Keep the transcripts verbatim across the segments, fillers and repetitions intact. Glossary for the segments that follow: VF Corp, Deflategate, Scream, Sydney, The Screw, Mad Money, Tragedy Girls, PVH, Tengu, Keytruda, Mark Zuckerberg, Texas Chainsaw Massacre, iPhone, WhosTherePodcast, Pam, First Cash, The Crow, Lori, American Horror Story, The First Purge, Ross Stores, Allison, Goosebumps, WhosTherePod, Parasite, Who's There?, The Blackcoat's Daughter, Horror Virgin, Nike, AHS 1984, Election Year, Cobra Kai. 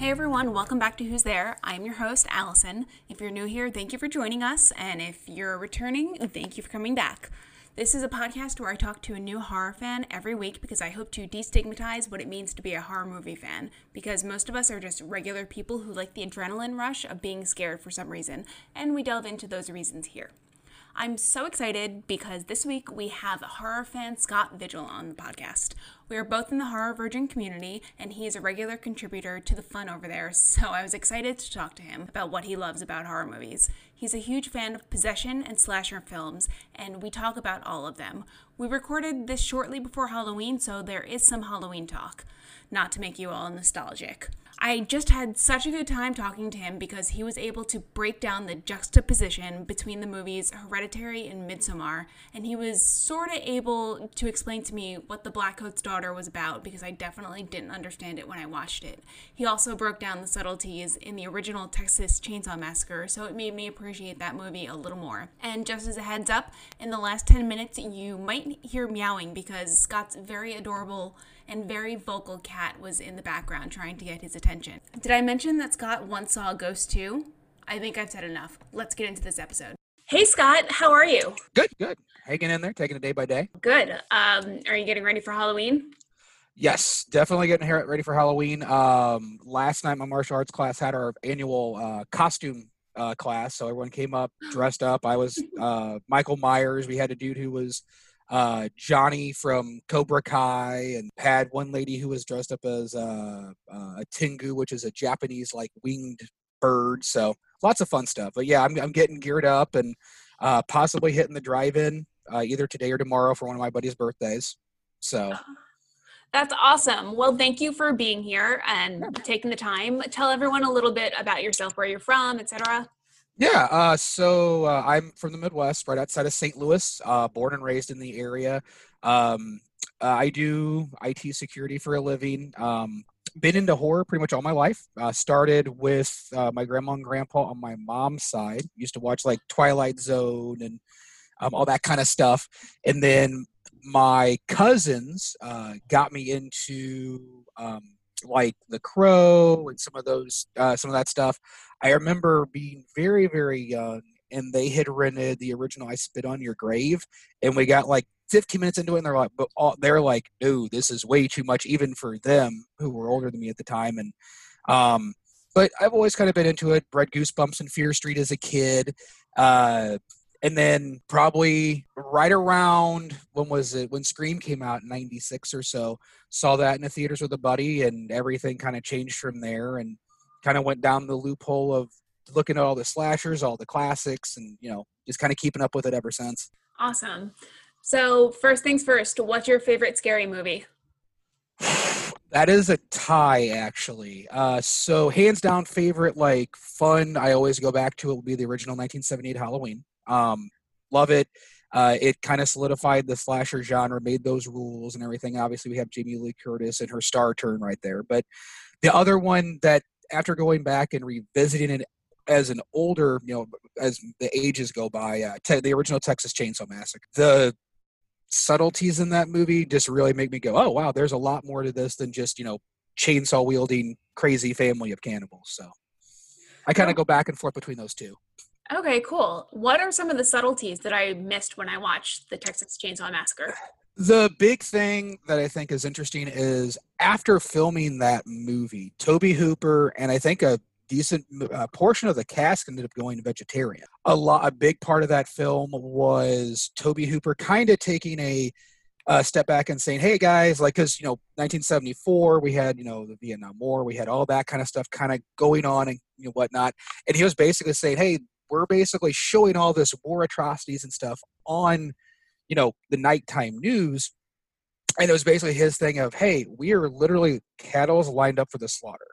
Hey everyone, welcome back to Who's There. I'm your host, Allison. If you're new here, thank you for joining us, and if you're returning, thank you for coming back. This is a podcast where I talk to a new horror fan every week because I hope to destigmatize what it means to be a horror movie fan, because most of us are just regular people who like the adrenaline rush of being scared for some reason, and we delve into those reasons here. I'm so excited because this week we have horror fan Scott Vigil on the podcast. We are both in the Horror Virgin community, and he is a regular contributor to the fun over there, so I was excited to talk to him about what he loves about horror movies. He's a huge fan of possession and slasher films, and we talk about all of them. We recorded this shortly before Halloween, so there is some Halloween talk, not to make you all nostalgic. I just had such a good time talking to him because he was able to break down the juxtaposition between the movies Hereditary and Midsommar, and he was sort of able to explain to me what The Blackcoat's Daughter was about because I definitely didn't understand it when I watched it. He also broke down the subtleties in the original Texas Chainsaw Massacre, so it made me appreciate that movie a little more. And just as a heads up, in the last ten minutes you might hear meowing because Scott's very adorable and very vocal cat was in the background trying to get his attention. Did I mention that Scott once saw a ghost too? I think I've said enough. Let's get into this episode. Hey Scott, how are you? Good, good. Hanging in there, taking it day by day. Good. Um, are you getting ready for Halloween? Yes, definitely getting ready for Halloween. Um, last night my martial arts class had our annual uh, costume uh, class, so everyone came up dressed up. I was uh, Michael Myers. We had a dude who was Uh, Johnny from Cobra Kai, and had one lady who was dressed up as uh, uh, a tengu, which is a Japanese like winged bird. So lots of fun stuff. But yeah, I'm I'm getting geared up and uh, possibly hitting the drive-in uh, either today or tomorrow for one of my buddy's birthdays. So that's awesome. Well, thank you for being here and taking the time. Tell everyone a little bit about yourself, where you're from, et cetera. Yeah, uh, so uh, I'm from the Midwest, right outside of Saint Louis, uh, born and raised in the area. Um, uh, I do I T security for a living. Um, been into horror pretty much all my life. Uh, started with uh, my grandma and grandpa on my mom's side. Used to watch like Twilight Zone and um, all that kind of stuff. And then my cousins uh, got me into um, like The Crow and some of those, uh, some of that stuff. I remember being very, very young, and they had rented the original I Spit on Your Grave, and we got like fifteen minutes into it, and they're like, but all, they're like, no, this is way too much, even for them, who were older than me at the time. And um, but I've always kind of been into it. Read Goosebumps and Fear Street as a kid, uh, and then probably right around when was it when Scream came out in ninety-six or so, saw that in the theaters with a buddy, and everything kind of changed from there, and kind of went down the loophole of looking at all the slashers, all the classics, and, you know, just kind of keeping up with it ever since. Awesome. So first things first, what's your favorite scary movie? That is a tie, actually. Uh, so hands down favorite, like fun, I always go back to it, will be the original nineteen seventy-eight Halloween. Um, love it. Uh, it kind of solidified the slasher genre, made those rules and everything. Obviously, we have Jamie Lee Curtis and her star turn right there. But the other one that, after going back and revisiting it as an older, you know, as the ages go by, uh, te- the original Texas Chainsaw Massacre. The subtleties in that movie just really make me go, oh, wow, there's a lot more to this than just, you know, chainsaw wielding crazy family of cannibals. So I kind of go back and forth between those two. Okay, cool. What are some of the subtleties that I missed when I watched the Texas Chainsaw Massacre? The big thing that I think is interesting is after filming that movie, Tobe Hooper and I think a decent uh, portion of the cast ended up going vegetarian. A lot, a big part of that film was Tobe Hooper kind of taking a uh, step back and saying, "Hey guys, like, because you know, nineteen seventy-four, we had you know the Vietnam War, we had all that kind of stuff kind of going on and you know, whatnot," and he was basically saying, "Hey, we're basically showing all this war atrocities and stuff on." you know, the nighttime news. And it was basically his thing of, hey, we are literally cattle's lined up for the slaughter.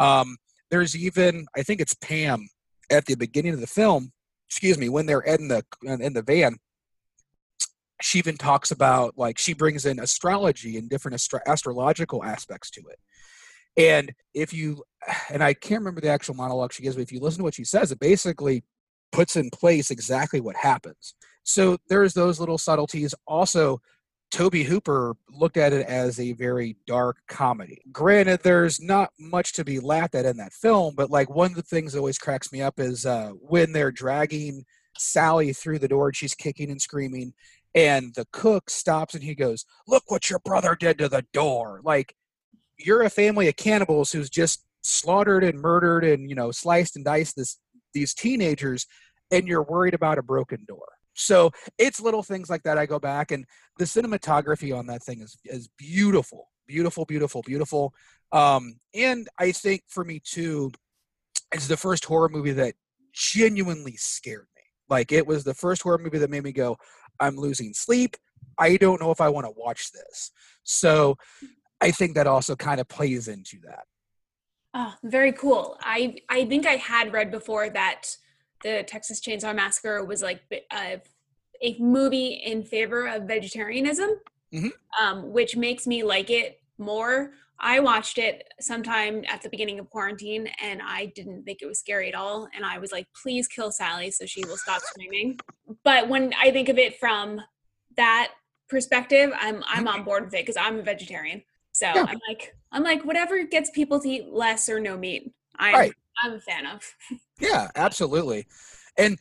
Um, there's even, I think it's Pam at the beginning of the film, excuse me, when they're in the, in the van, she even talks about like, she brings in astrology and different astro- astrological aspects to it. And if you, and I can't remember the actual monologue she gives, but if you listen to what she says, it basically puts in place exactly what happens. So there's those little subtleties. Also, Tobe Hooper looked at it as a very dark comedy. Granted, there's not much to be laughed at in that film, but like one of the things that always cracks me up is uh, when they're dragging Sally through the door and she's kicking and screaming, and the cook stops and he goes, "Look what your brother did to the door." Like, you're a family of cannibals who's just slaughtered and murdered and, you know, sliced and diced this, these teenagers, and you're worried about a broken door. So it's little things like that. I go back, and the cinematography on that thing is, is beautiful, beautiful, beautiful, beautiful. Um, and I think for me too, it's the first horror movie that genuinely scared me. Like, it was the first horror movie that made me go, I'm losing sleep. I don't know if I want to watch this. So I think that also kind of plays into that. Oh, very cool. I, I think I had read before that the Texas Chainsaw Massacre was like a, a movie in favor of vegetarianism, mm-hmm. um, which makes me like it more. I watched it sometime at the beginning of quarantine, and I didn't think it was scary at all. And I was like, please kill Sally so she will stop screaming. But when I think of it from that perspective, I'm I'm on board with it because I'm a vegetarian. So yeah. I'm like, I'm like, whatever gets people to eat less or no meat, I'm right. I'm a fan of. Yeah, absolutely. And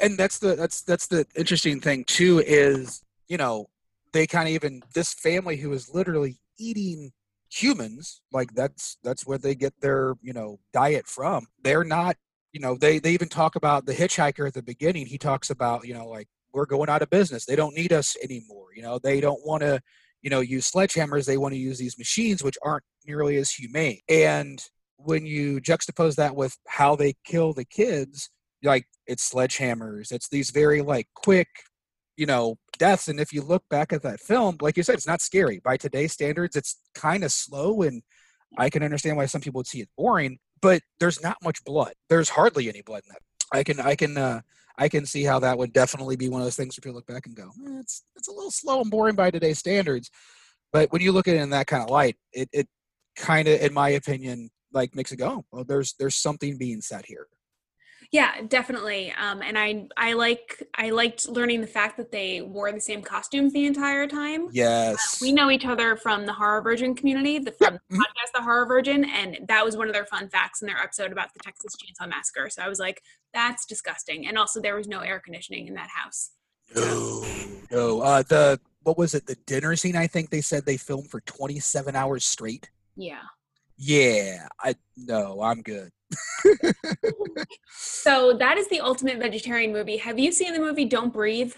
and that's the that's that's the interesting thing too, is, you know, they kind of even this family who is literally eating humans, like that's that's where they get their, you know, diet from. They're not, you know, they they even talk about the hitchhiker at the beginning. He talks about, you know, like, we're going out of business. They don't need us anymore. You know, they don't want to, you know, use sledgehammers. They want to use these machines, which aren't nearly as humane. And when you juxtapose that with how they kill the kids, like, it's sledgehammers, it's these very like quick, you know, deaths. And if you look back at that film, like you said, it's not scary by today's standards. It's kind of slow, and I can understand why some people would see it boring, but there's not much blood. There's hardly any blood in that. I can, I can, uh, I can see how that would definitely be one of those things where people look back and go, eh, it's, it's a little slow and boring by today's standards. But when you look at it in that kind of light, it, it kind of, in my opinion, like makes it go, oh, well, there's, there's something being said here. Yeah, definitely. Um, and I, I like, I liked learning the fact that they wore the same costumes the entire time. Yes. Uh, we know each other from the Horror Virgin community, the, from the podcast, The Horror Virgin. And that was one of their fun facts in their episode about the Texas Chainsaw Massacre. So I was like, that's disgusting. And also there was no air conditioning in that house. No, no. Uh, the, what was it? The dinner scene, I think they said they filmed for twenty-seven hours straight. Yeah. Yeah, I no, I'm good. So that is the ultimate vegetarian movie. Have you seen the movie Don't Breathe?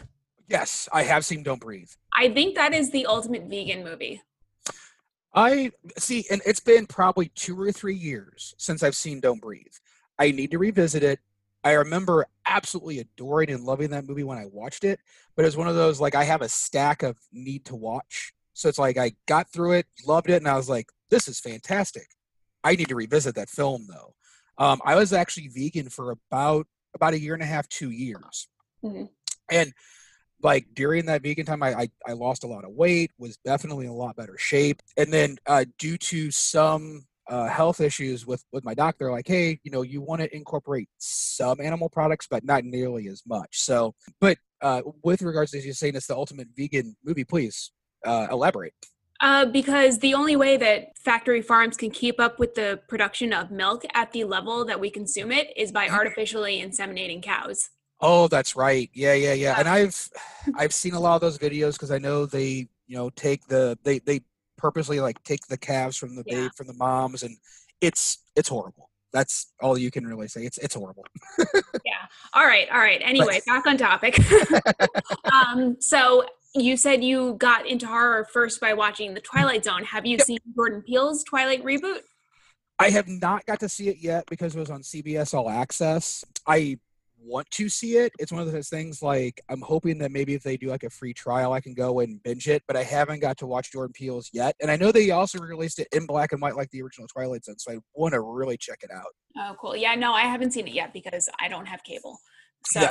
Yes, I have seen Don't Breathe. I think that is the ultimate vegan movie. I see, and it's been probably two or three years since I've seen Don't Breathe. I need to revisit it. I remember absolutely adoring and loving that movie when I watched it, but it was one of those, like, I have a stack of need to watch. So it's like I got through it, loved it, and I was like, this is fantastic. I need to revisit that film, though. Um, I was actually vegan for about about a year and a half, two years. Mm-hmm. And like during that vegan time, I, I I lost a lot of weight, was definitely in a lot better shape. And then uh, due to some uh, health issues with, with my doctor, like, hey, you know, you want to incorporate some animal products, but not nearly as much. So, but uh, with regards to you saying it's the ultimate vegan movie, please uh, elaborate. Uh, because the only way that factory farms can keep up with the production of milk at the level that we consume it is by artificially inseminating cows. Oh, that's right. Yeah, yeah, yeah. And I've I've seen a lot of those videos because I know they, you know, take the they, they purposely like take the calves from the yeah. babe from the moms, and it's it's horrible. That's all you can really say. It's it's horrible. Yeah. All right. All right. Anyway, back on topic. um, so. You said you got into horror first by watching The Twilight Zone. Have you yep. seen Jordan Peele's Twilight reboot? I have not got to see it yet because it was on C B S All Access. I want to see it. It's one of those things, like, I'm hoping that maybe if they do like a free trial, I can go and binge it, but I haven't got to watch Jordan Peele's yet. And I know they also released it in black and white like the original Twilight Zone, so I want to really check it out. Oh, cool. Yeah, no, I haven't seen it yet because I don't have cable. So yeah.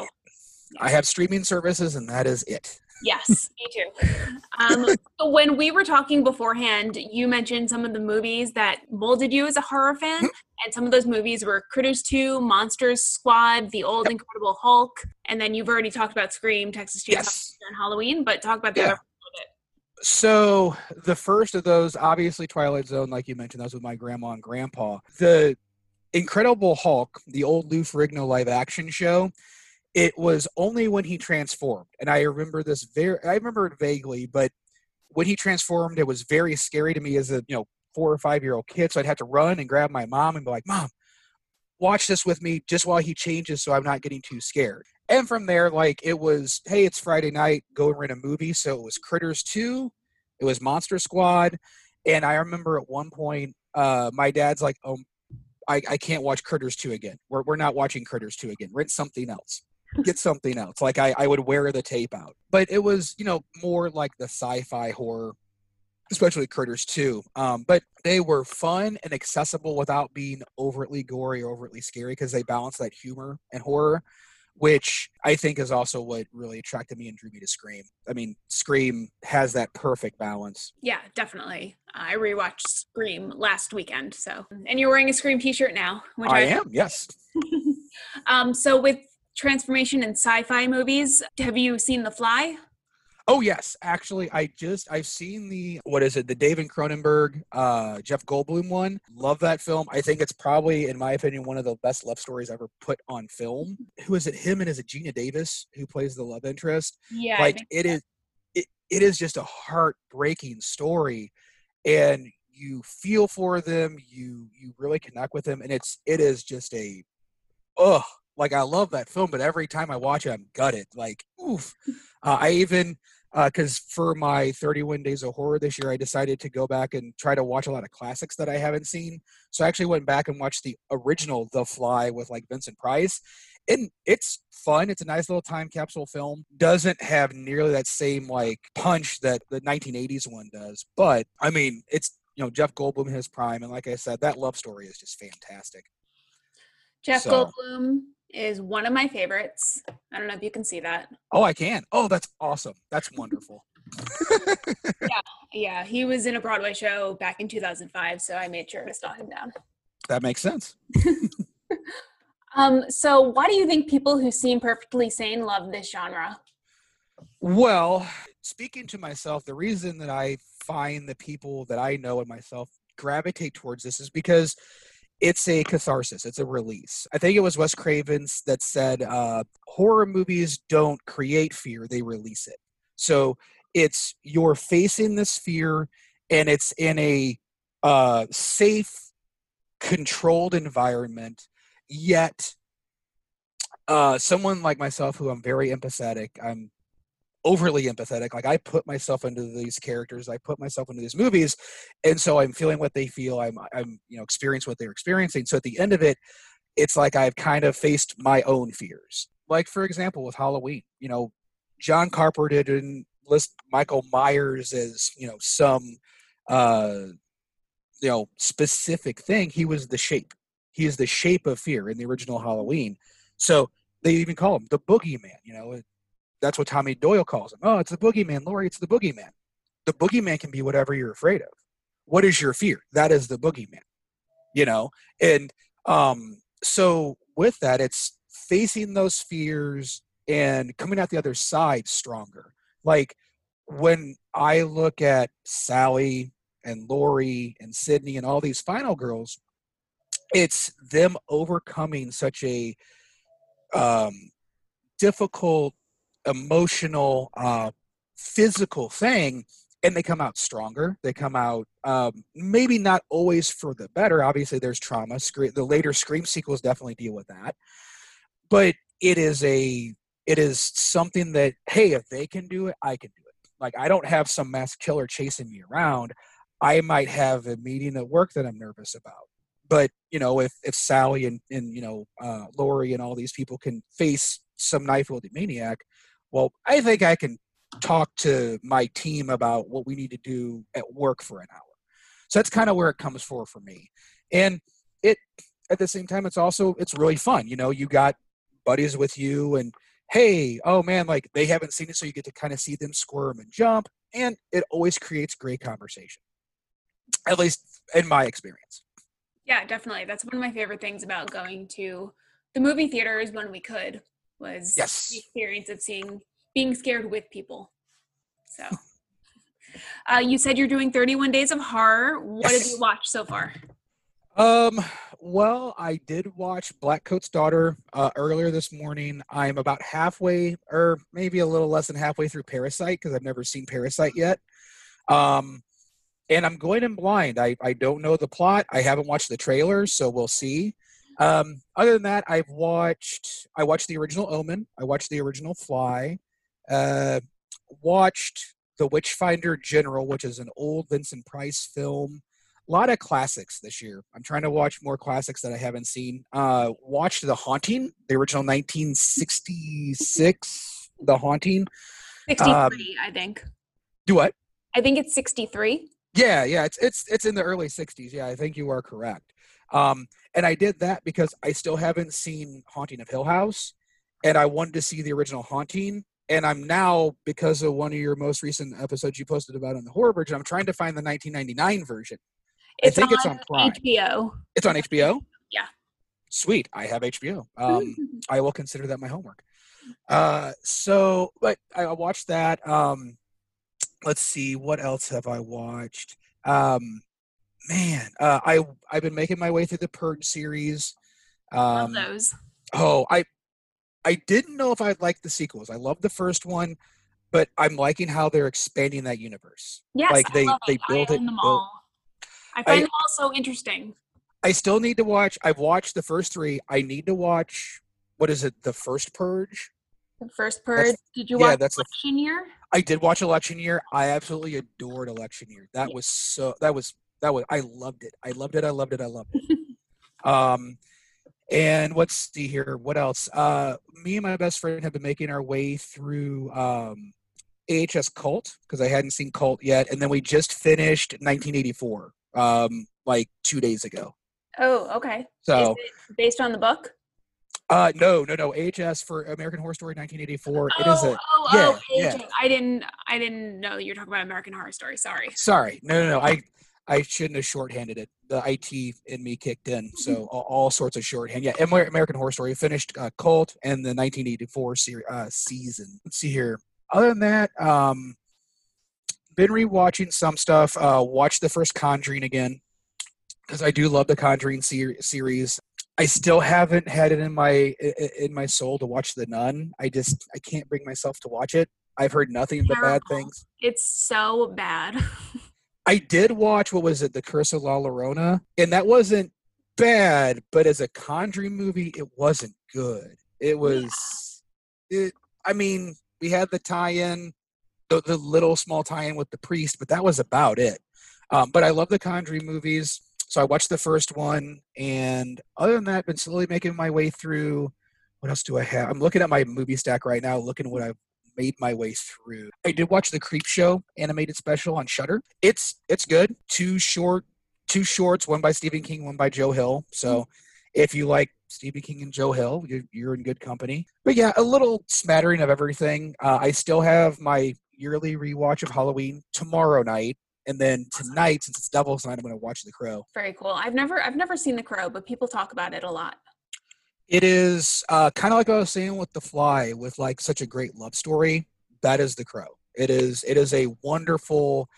I have streaming services, and that is it. Yes, me too. Um, so when we were talking beforehand, you mentioned some of the movies that molded you as a horror fan, and some of those movies were Critters two, Monster Squad, The Old yep. Incredible Hulk, and then you've already talked about Scream, Texas Chainsaw Massacre, yes. and Halloween, but talk about the yeah. other one a little bit. So the first of those, obviously Twilight Zone, like you mentioned, that was with my grandma and grandpa. The Incredible Hulk, the old Lou Ferrigno live action show, it was only when he transformed. And I remember this very, I remember it vaguely, but when he transformed, it was very scary to me as a, you know, four or five year old kid. So I'd have to run and grab my mom and be like, Mom, watch this with me just while he changes so I'm not getting too scared. And from there, like, it was, hey, it's Friday night, go and rent a movie. So it was Critters two, it was Monster Squad. And I remember at one point, uh, my dad's like, oh, I, I can't watch Critters two again. We're, we're not watching Critters two again. Rent something else. Get something else. Like, I, I would wear the tape out. But it was, you know, more like the sci-fi horror, especially Critters two. Um, but they were fun and accessible without being overtly gory or overtly scary because they balance that humor and horror, which I think is also what really attracted me and drew me to Scream. I mean, Scream has that perfect balance. Yeah, definitely. I rewatched Scream last weekend. So, and you're wearing a Scream t-shirt now. Which I, I am, yes. um, so with transformation in sci-fi movies, have you seen The Fly? Oh, yes. Actually, I just, I've seen the, what is it? The David Cronenberg, uh, Jeff Goldblum one. Love that film. I think it's probably, in my opinion, one of the best love stories ever put on film. Who is it? Him and is it Gina Davis who plays the love interest? Yeah. Like it is, it, it is just a heartbreaking story and you feel for them. You, you really connect with them. And it's, it is just a, ugh. Like, I love that film, but every time I watch it, I'm gutted. Like, oof. Uh, I even, because uh, for my thirty-one Days of Horror this year, I decided to go back and try to watch a lot of classics that I haven't seen. So I actually went back and watched the original The Fly with, like, Vincent Price. And it's fun. It's a nice little time capsule film. Doesn't have nearly that same, like, punch that the nineteen eighties one does. But, I mean, it's, you know, Jeff Goldblum in his prime. And like I said, that love story is just fantastic. Jeff so. Goldblum is one of my favorites. I don't know if you can see that. Oh, I can. Oh, that's awesome. That's wonderful. yeah, yeah. He was in a Broadway show back in two thousand five, so I made sure to stalk him down. That makes sense. um, so why do you think people who seem perfectly sane love this genre? Well, speaking to myself, the reason that I find the people that I know and myself gravitate towards this is because it's a catharsis. It's a release. I think it was Wes Craven's that said, uh, horror movies don't create fear, they release it. So it's you're facing this fear and it's in a uh, safe, controlled environment. Yet uh, someone like myself, who I'm very empathetic, I'm overly empathetic. Like, I put myself into these characters, I put myself into these movies, and so I'm feeling what they feel. I'm, I'm, you know, experience what they're experiencing. So at the end of it, it's like I've kind of faced my own fears. Like, for example, with Halloween, you know, John Carpenter didn't list Michael Myers as, you know, some, uh, you know, specific thing. He was the shape. He is the shape of fear in the original Halloween. So they even call him the boogeyman. You know. That's what Tommy Doyle calls him. Oh, it's the boogeyman, Lori, it's the boogeyman. The boogeyman can be whatever you're afraid of. What is your fear? That is the boogeyman, you know? And um, so with that, it's facing those fears and coming out the other side stronger. Like, when I look at Sally and Lori and Sydney and all these final girls, it's them overcoming such a um, difficult, emotional, uh, physical thing, and they come out stronger. They come out um, maybe not always for the better. Obviously, there's trauma. The later Scream sequels definitely deal with that. But it is a it is something that, hey, if they can do it, I can do it. Like, I don't have some mass killer chasing me around. I might have a meeting at work that I'm nervous about. But, you know, if if Sally and, and you know, uh, Lori and all these people can face some knife-wielding maniac, well, I think I can talk to my team about what we need to do at work for an hour. So that's kind of where it comes for for me. And it, at the same time, it's also, it's really fun. You know, you got buddies with you and, hey, oh man, like, they haven't seen it. So you get to kind of see them squirm and jump. And it always creates great conversation, at least in my experience. Yeah, definitely. That's one of my favorite things about going to the movie theaters when we could. Was yes. The experience of seeing being scared with people. So Uh, you said you're doing thirty-one Days of Horror. What yes. have you watched so far? Um, well, I did watch Blackcoat's Daughter uh, earlier this morning. I'm about halfway, or maybe a little less than halfway through Parasite, because I've never seen Parasite yet. Um, and I'm going in blind. I, I don't know the plot. I haven't watched the trailer, so we'll see. Um, other than that, I've watched, I watched the original Omen. I watched the original Fly. Uh, watched The Witchfinder General, which is an old Vincent Price film. A lot of classics this year. I'm trying to watch more classics that I haven't seen. Uh, watched The Haunting, the original nineteen sixty-six, The Haunting. sixty-three, um, I think. Do what? I think it's sixty-three. Yeah, yeah, it's it's it's in the early sixties. Yeah, I think you are correct. Um, and I did that because I still haven't seen Haunting of Hill House, and I wanted to see the original Haunting. And I'm now, because of one of your most recent episodes you posted about on the Horror Virgin, I'm trying to find the nineteen ninety-nine version. It's I think on it's on Prime. H B O. It's on H B O? Yeah. Sweet. I have H B O. Um, I will consider that my homework. Uh, so, but I watched that. Um, let's see. What else have I watched? Um, man, uh, I, I've been making my way through the Purge series. Um, Love those. Oh, I I didn't know if I'd like the sequels. I loved the first one, but I'm liking how they're expanding that universe. Yes, like they, I love they it. Build I own it, them build, all. I find I, them all so interesting. I still need to watch. I've watched the first three. I need to watch, what is it, the first Purge? The first Purge. That's, did you yeah, watch that's Election a, Year? I did watch Election Year. I absolutely adored Election Year. That yeah. was so, that was, that was, I loved it. I loved it. I loved it. I loved it. um, And let's see here. What else? Uh, me and my best friend have been making our way through um, A H S Cult, because I hadn't seen Cult yet. And then we just finished nineteen eighty-four, um, like two days ago. Oh, okay. So, is it based on the book? Uh, no, no, no. A H S for American Horror Story nineteen eighty-four. Oh, it is a, oh, yeah, oh, yeah. I didn't, I didn't know that you were talking about American Horror Story. Sorry. Sorry. No, no, no. I. I shouldn't have shorthanded it. The I T in me kicked in, so all, all sorts of shorthand. Yeah, American Horror Story finished uh, Cult and the nineteen eighty-four series, uh, season. Let's see here. Other than that, um, been rewatching some stuff. Uh, watched the first Conjuring again because I do love the Conjuring ser- series. I still haven't had it in my in my soul to watch The Nun. I just I can't bring myself to watch it. I've heard nothing but bad things. It's so bad. I did watch, what was it, The Curse of La Llorona, and that wasn't bad, but as a Conjuring movie, it wasn't good. It was, yeah. it. I mean, we had the tie-in, the, the little small tie-in with the priest, but that was about it. Um, but I love the Conjuring movies, so I watched the first one, and other than that, I've been slowly making my way through. What else do I have? I'm looking at my movie stack right now, looking at what I've made my way through. I did watch the Creepshow animated special on Shudder. It's it's good. Two short, two shorts, one by Stephen King, one by Joe Hill. So mm-hmm. if you like Stephen King and Joe Hill, you're, you're in good company. But yeah, a little smattering of everything. Uh, I still have my yearly rewatch of Halloween tomorrow night, and then tonight, since it's Devil's Night, I'm going to watch The Crow. Very cool. I've never I've never seen The Crow, but people talk about it a lot. It is uh, kind of like I was saying with The Fly, with like such a great love story. That is The Crow. It is it is a wonderful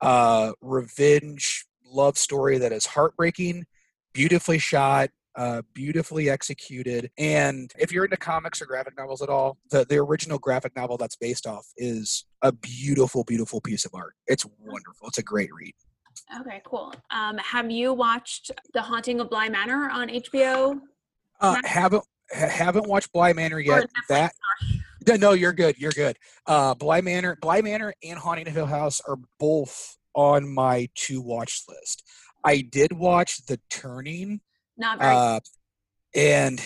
uh, revenge love story that is heartbreaking, beautifully shot, uh, beautifully executed. And if you're into comics or graphic novels at all, the, the original graphic novel that's based off is a beautiful, beautiful piece of art. It's wonderful. It's a great read. Okay, cool. Um, have you watched The Haunting of Bly Manor on H B O? Uh, haven't haven't watched Bly Manor yet. That no, you're good. You're good. Uh, Bly Manor, Bly Manor, and Haunting of Hill House are both on my to watch list. I did watch The Turning, not very, uh, and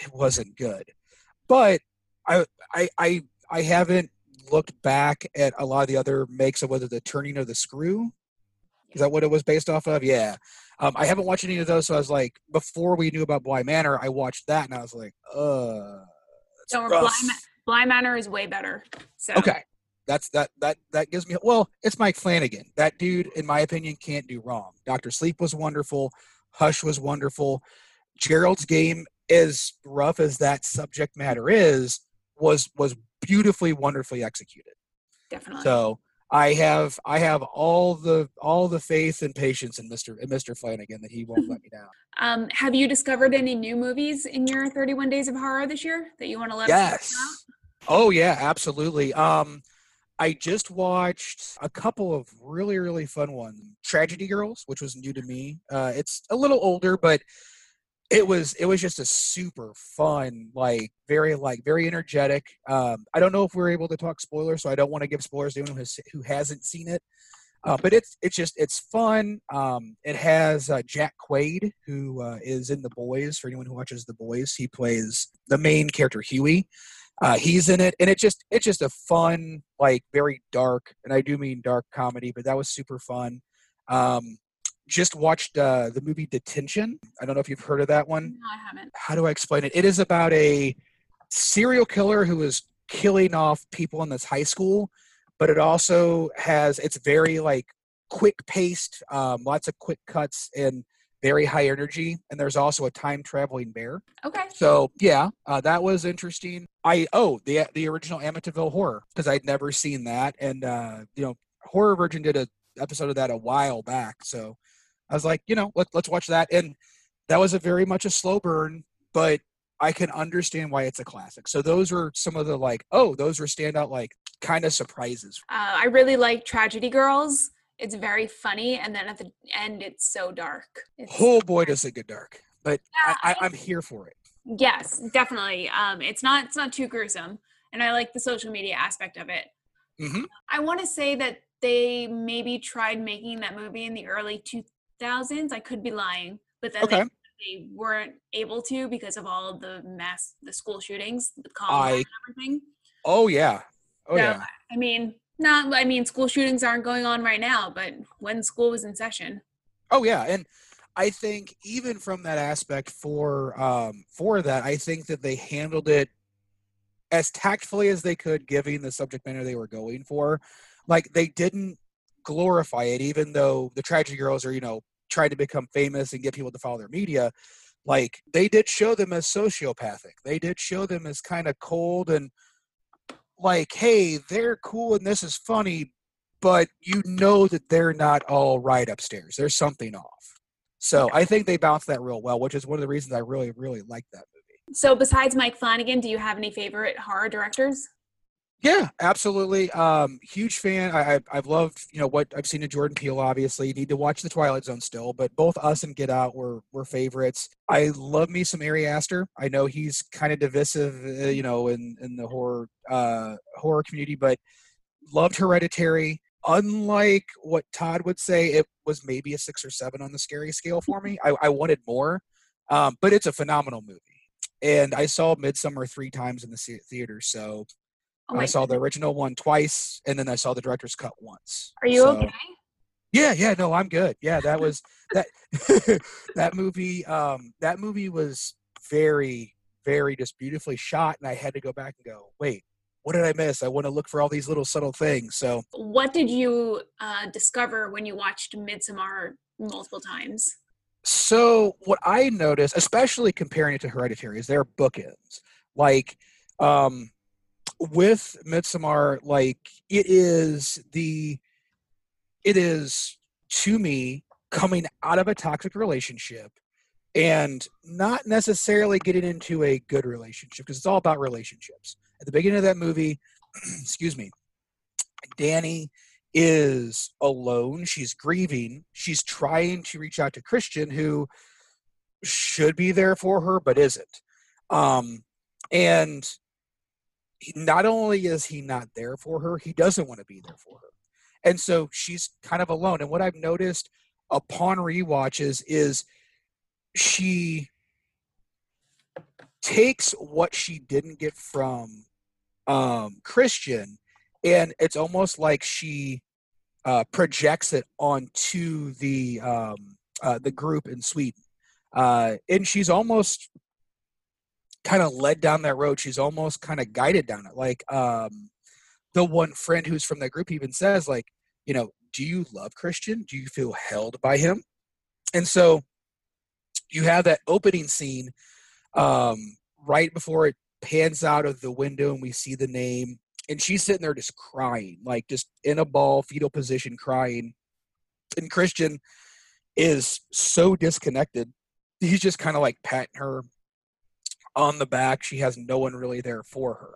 it wasn't good. But I I I I haven't looked back at a lot of the other makes of whether The Turning or The Screw. Is that what it was based off of? Yeah. Um, I haven't watched any of those, so I was like, before we knew about Bly Manor, I watched that, and I was like, uh. So Bly, Ma- Bly Manor is way better. So. Okay, that's that that that gives me. Well, it's Mike Flanagan. That dude, in my opinion, can't do wrong. Doctor Sleep was wonderful. Hush was wonderful. Gerald's Game, as rough as that subject matter is, was was beautifully, wonderfully executed. Definitely. So I have I have all the all the faith and patience in Mister Mister Flanagan that he won't let me down. Um, have you discovered any new movies in your thirty-one Days of Horror this year that you want to let yes. us know about? Oh yeah, absolutely. Um, I just watched a couple of really really fun ones. Tragedy Girls, which was new to me. Uh, it's a little older, but it was it was just a super fun, like very like very energetic. Um, I don't know if we're able to talk spoilers, so I don't want to give spoilers to anyone who has, who hasn't seen it. Uh, but it's it's just it's fun. Um, it has uh, Jack Quaid, who uh, is in The Boys. For anyone who watches The Boys, he plays the main character Huey. Uh, he's in it, and it just it's just a fun, like very dark, and I do mean dark comedy. But that was super fun. Um, Just watched uh, the movie Detention. I don't know if you've heard of that one. No, I haven't. How do I explain it? It is about a serial killer who is killing off people in this high school, but it also has, it's very like quick paced, um, lots of quick cuts and very high energy. And there's also a time traveling bear. Okay. So yeah, uh, that was interesting. I, oh, the the original Amityville Horror, because I'd never seen that. And, uh, you know, Horror Virgin did a episode of that a while back. So I was like, you know, let, let's watch that. And that was a very much a slow burn, but I can understand why it's a classic. So those were some of the like, oh, those were standout, like kind of surprises. Uh, I really like Tragedy Girls. It's very funny. And then at the end, it's so dark. It's oh boy, does it get dark, but yeah, I, I, I'm here for it. Yes, definitely. Um, it's not, it's not too gruesome. And I like the social media aspect of it. Mm-hmm. I want to say that they maybe tried making that movie in the early two thousands. Thousands, I could be lying, but then okay. they, they weren't able to because of all the mass, the school shootings, the call and everything. Oh yeah, oh so, yeah. I mean, not. I mean, school shootings aren't going on right now, but when school was in session. Oh yeah, and I think even from that aspect for um, for that, I think that they handled it as tactfully as they could, giving the subject matter they were going for. Like they didn't glorify it, even though the Tragedy Girls are, you know, trying to become famous and get people to follow their media. Like they did show them as sociopathic. They did show them as kind of cold and like, hey, they're cool and this is funny, but you know that they're not all right upstairs. There's something off. So I think they bounced that real well, which is one of the reasons I really, really liked that movie. So besides Mike Flanagan, do you have any favorite horror directors? Yeah, absolutely. Um, huge fan. I, I, I've loved, you know, what I've seen of Jordan Peele, obviously. You need to watch The Twilight Zone still, but both Us and Get Out were, were favorites. I love me some Ari Aster. I know he's kind of divisive, uh, you know, in, in the horror uh, horror community, but loved Hereditary. Unlike what Todd would say, it was maybe a six or seven on the scary scale for me. I, I wanted more, um, but it's a phenomenal movie. And I saw Midsommar three times in the theater, so... Oh, I saw goodness. the original one twice, and then I saw the director's cut once. Are you so, okay? Yeah, yeah, no, I'm good. Yeah, that was that that movie. Um, that movie was very, very just beautifully shot, and I had to go back and go, wait, what did I miss? I want to look for all these little subtle things. So, what did you uh, discover when you watched Midsommar multiple times? So, what I noticed, especially comparing it to Hereditary, is they're bookends. Like, um. With Midsommar, like it is the, it is to me coming out of a toxic relationship and not necessarily getting into a good relationship because it's all about relationships. At the beginning of that movie, excuse me, Danny is alone. She's grieving. She's trying to reach out to Christian, who should be there for her, but isn't. Um, and not only is he not there for her, he doesn't want to be there for her. And so she's kind of alone. And what I've noticed upon rewatches is she takes what she didn't get from um, Christian, and it's almost like she uh, projects it onto the um, uh, the group in Sweden. Uh, and she's almost... kind of led down that road. She's almost kind of guided down it. Like um, the one friend who's from that group even says, like, you know, do you love Christian? Do you feel held by him? And so you have that opening scene um, right before it pans out of the window and we see the name And she's sitting there just crying, like just in a ball, fetal position, crying. And Christian is so disconnected. He's just kind of like patting her on the back. She has no one really there for her.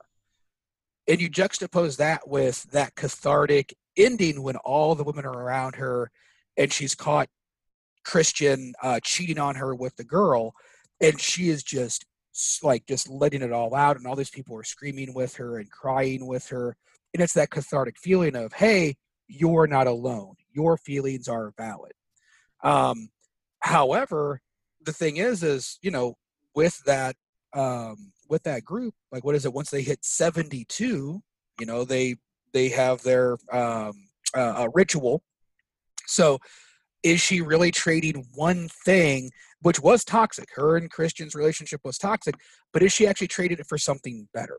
And you juxtapose that with that cathartic ending when all the women are around her and she's caught Christian uh, cheating on her with the girl. And she is just like just letting it all out. And all these people are screaming with her and crying with her. And it's that cathartic feeling of, hey, you're not alone. Your feelings are valid. Um, however, the thing is, is, you know, with that, um, with that group, like, what is it? Once they hit seventy-two, you know, they, they have their, um, uh, a ritual. So is she really trading one thing, which was toxic? Her and Christian's relationship was toxic, but is she actually trading it for something better?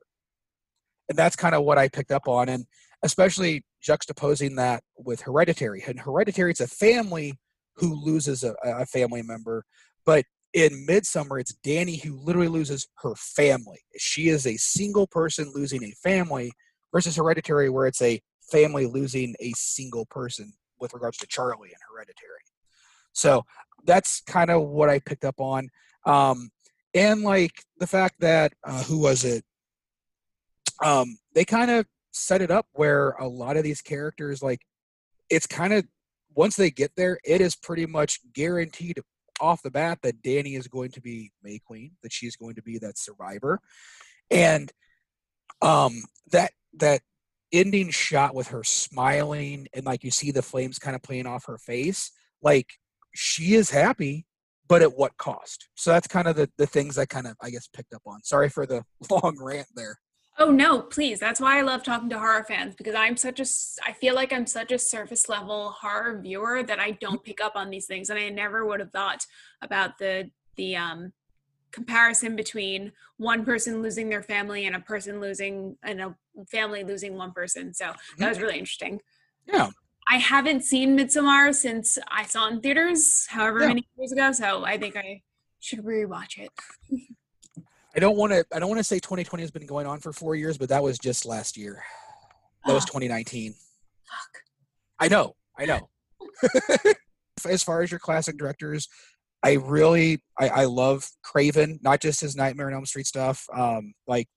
And that's kind of what I picked up on. And especially juxtaposing that with Hereditary. And Hereditary, it's a family who loses a, a family member, but in Midsommar, it's Danny who literally loses her family. She is a single person losing a family versus Hereditary, where it's a family losing a single person with regards to Charlie in Hereditary. So that's kind of what I picked up on. Um, and like the fact that, uh, who was it? Um, they kind of set it up where a lot of these characters, like, it's kind of, once they get there, it is pretty much guaranteed off the bat that Danny is going to be May Queen, that she's going to be that survivor. And um, that that ending shot with her smiling and, like, you see the flames kind of playing off her face, like, she is happy, but at what cost? So that's kind of the, the things I kind of, I guess, picked up on. Sorry for the long rant there. Oh, no, please. That's why I love talking to horror fans, because I'm such a, I feel like I'm such a surface level horror viewer that I don't pick up on these things. And I never would have thought about the, the um, comparison between one person losing their family and a person losing, and a family losing one person. So that was really interesting. Yeah. I haven't seen Midsommar since I saw it in theaters, however yeah. many years ago. So I think I should rewatch it. I don't want to. I don't want to say twenty twenty has been going on for four years, but that was just last year. That was twenty nineteen. Fuck. I know. I know. As far as your classic directors, I really, I, I love Craven. Not just his Nightmare on Elm Street stuff, um, like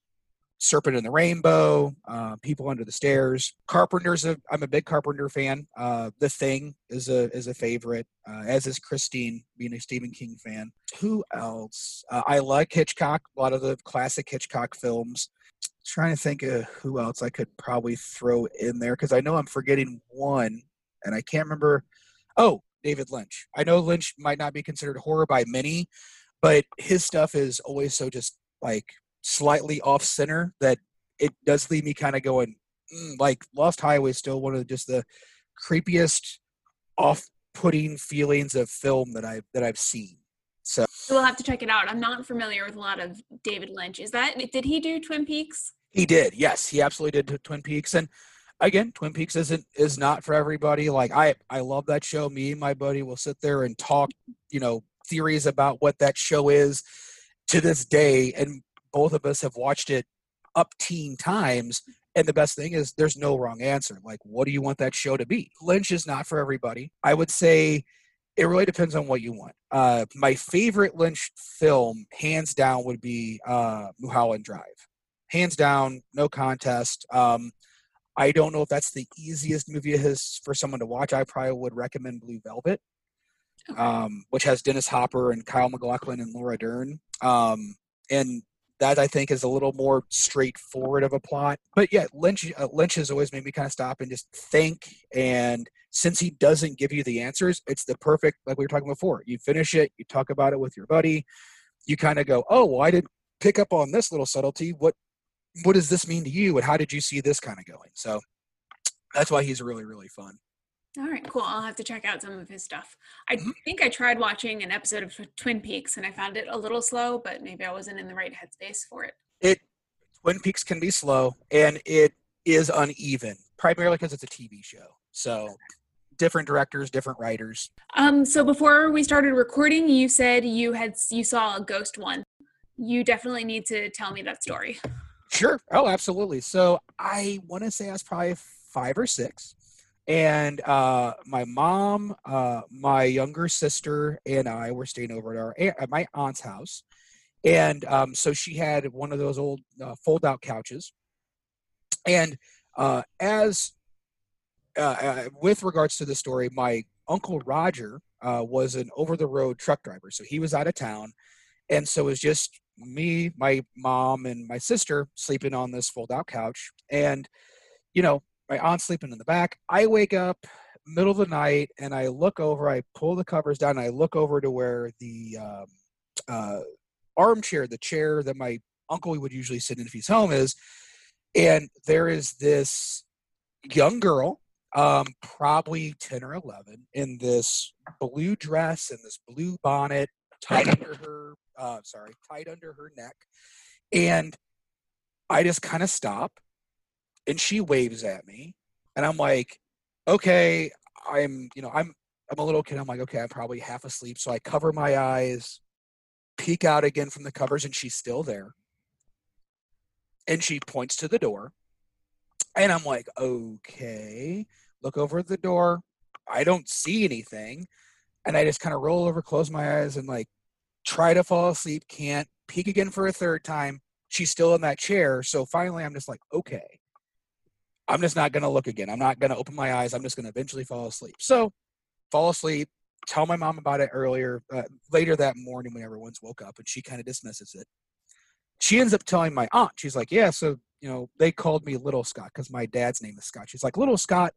Serpent in the Rainbow, uh, People Under the Stairs. Carpenter's a. I'm a big Carpenter fan. Uh, the Thing is a is a favorite. Uh, as is Christine, being a Stephen King fan. Who else? Uh, I like Hitchcock. A lot of the classic Hitchcock films. I'm trying to think of who else I could probably throw in there, because I know I'm forgetting one, and I can't remember. Oh, David Lynch. I know Lynch might not be considered horror by many, but his stuff is always so just like slightly off center that it does leave me kind of going, mm, like Lost Highway is still one of the, just the creepiest off-putting feelings of film that I've, that I've seen. So we'll have to check it out. I'm not familiar with a lot of David Lynch. Is that, did he do Twin Peaks? He did. Yes, he absolutely did Twin Peaks. And again, Twin Peaks isn't, is not for everybody. Like I, I love that show. Me and my buddy will sit there and talk, you know, theories about what that show is to this day. And both of us have watched it up teen times. And the best thing is there's no wrong answer. Like, what do you want that show to be? Lynch is not for everybody. I would say it really depends on what you want. Uh, my favorite Lynch film, hands down, would be uh, Mulholland Drive. Hands down, no contest. Um, I don't know if that's the easiest movie of his for someone to watch. I probably would recommend Blue Velvet, um, which has Dennis Hopper and Kyle MacLachlan and Laura Dern. Um, and that, I think, is a little more straightforward of a plot. But yeah, Lynch uh, Lynch has always made me kind of stop and just think. And since he doesn't give you the answers, it's the perfect, like we were talking before. You finish it, you talk about it with your buddy. You kind of go, oh, well, I didn't pick up on this little subtlety. What what does this mean to you? And how did you see this kind of going? So that's why he's really, really fun. All right, cool. I'll have to check out some of his stuff. I mm-hmm. think I tried watching an episode of Twin Peaks and I found it a little slow, but maybe I wasn't in the right headspace for it. It Twin Peaks can be slow, and it is uneven, primarily because it's a T V show. So okay. Different directors, different writers. Um. So before we started recording, you said you had you saw a ghost one. You definitely need to tell me that story. Sure. Oh, absolutely. So I want to say I was probably five or six. And uh, my mom, uh, my younger sister, and I were staying over at, our, at my aunt's house. And um, so she had one of those old uh, fold-out couches. And uh, as uh, with regards to the story, my uncle Roger uh, was an over-the-road truck driver. So he was out of town. And so it was just me, my mom, and my sister sleeping on this fold-out couch. And, you know, my aunt's sleeping in the back. I wake up middle of the night and I look over, I pull the covers down, and I look over to where the um, uh, armchair, the chair that my uncle would usually sit in if he's home is. And there is this young girl, um, probably ten or eleven, in this blue dress and this blue bonnet tied under her, uh, sorry, tied under her neck. And I just kind of stop. And she waves at me, and I'm like, okay, I'm, you know, I'm, I'm a little kid. I'm like, okay, I'm probably half asleep. So I cover my eyes, peek out again from the covers, and she's still there. And she points to the door, and I'm like, okay, look over the door. I don't see anything. And I just kind of roll over, close my eyes, and like try to fall asleep. Can't. Peek again for a third time. She's still in that chair. So finally I'm just like, okay. I'm just not going to look again. I'm not going to open my eyes. I'm just going to eventually fall asleep. So fall asleep, tell my mom about it earlier, uh, later that morning when everyone's woke up, and she kind of dismisses it. She ends up telling my aunt, she's like, yeah, so, you know, they called me Little Scott because my dad's name is Scott. She's like, Little Scott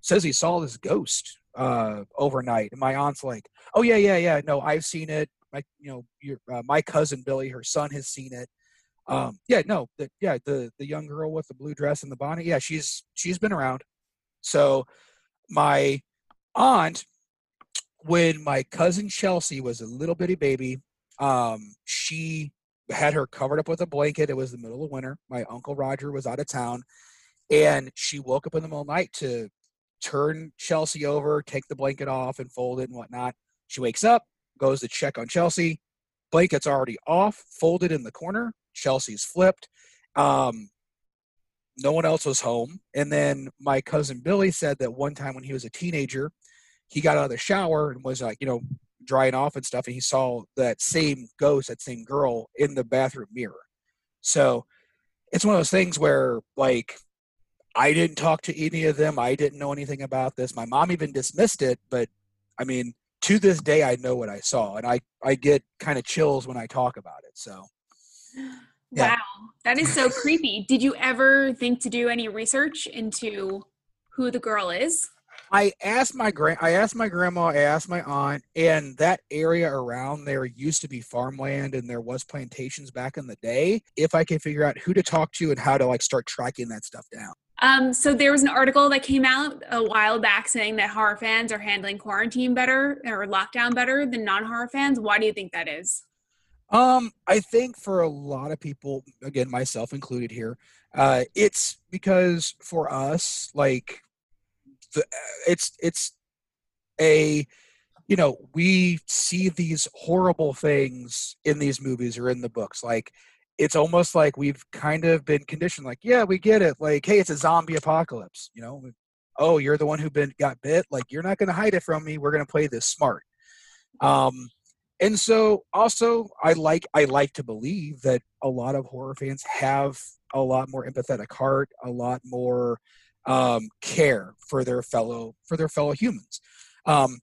says he saw this ghost uh, overnight. And my aunt's like, oh yeah, yeah, yeah. No, I've seen it. My, you know, your, uh, my cousin, Billy, her son has seen it. Um, yeah, no, the, yeah, the, the young girl with the blue dress and the bonnet. Yeah, she's, she's been around. So my aunt, when my cousin Chelsea was a little bitty baby, um, she had her covered up with a blanket. It was the middle of winter. My uncle Roger was out of town, and she woke up in the middle of the night to turn Chelsea over, take the blanket off and fold it and whatnot. She wakes up, goes to check on Chelsea. Blanket's already off, folded in the corner. Chelsea's flipped. Um, no one else was home. And then my cousin Billy said that one time when he was a teenager, he got out of the shower and was like, you know, drying off and stuff. And he saw that same ghost, that same girl in the bathroom mirror. So it's one of those things where, like, I didn't talk to any of them. I didn't know anything about this. My mom even dismissed it. But I mean, to this day, I know what I saw. And I, I get kind of chills when I talk about it. So. Yeah. Wow, that is so creepy. Did you ever think to do any research into who the girl is? I asked my grand, I asked my grandma, I asked my aunt, and that area around there used to be farmland, and there was plantations back in the day. If I could figure out who to talk to and how to like start tracking that stuff down. Um, so there was an article that came out a while back saying that horror fans are handling quarantine better or lockdown better than non-horror fans. Why do you think that is? Um, I think for a lot of people, again, myself included here, uh, it's because for us, like, the, it's, it's a, you know, we see these horrible things in these movies or in the books. Like, it's almost like we've kind of been conditioned, like, yeah, we get it. Like, hey, it's a zombie apocalypse, you know? Oh, you're the one who been got bit. Like, you're not going to hide it from me. We're going to play this smart. Um, And so also I like I like to believe that a lot of horror fans have a lot more empathetic heart, a lot more um, care for their fellow for their fellow humans. Um,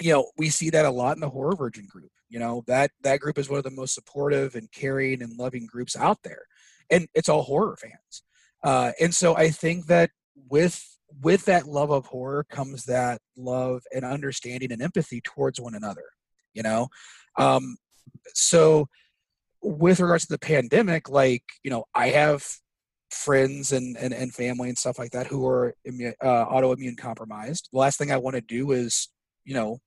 you know, we see that a lot in the Horror Virgin group. You know, that that group is one of the most supportive and caring and loving groups out there. And it's all horror fans. Uh, and so I think that with with that love of horror comes that love and understanding and empathy towards one another. You know, um, so with regards to the pandemic, like, you know, I have friends and, and, and family and stuff like that who are immu- uh, autoimmune compromised. The last thing I want to do is, you know,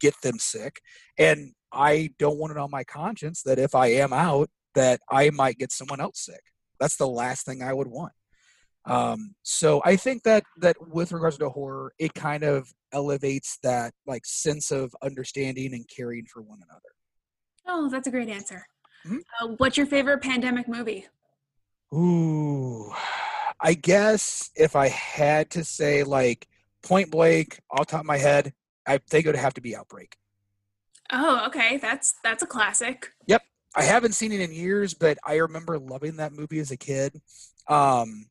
get them sick. And I don't want it on my conscience that if I am out, that I might get someone else sick. That's the last thing I would want. Um, so I think that, that with regards to horror, it kind of elevates that like sense of understanding and caring for one another. Oh, that's a great answer. Mm-hmm. Uh, what's your favorite pandemic movie? Ooh, I guess if I had to say, like, point blank, off the top of my head, I think it would have to be Outbreak. Oh, okay. That's that's a classic. Yep. I haven't seen it in years, but I remember loving that movie as a kid. Um,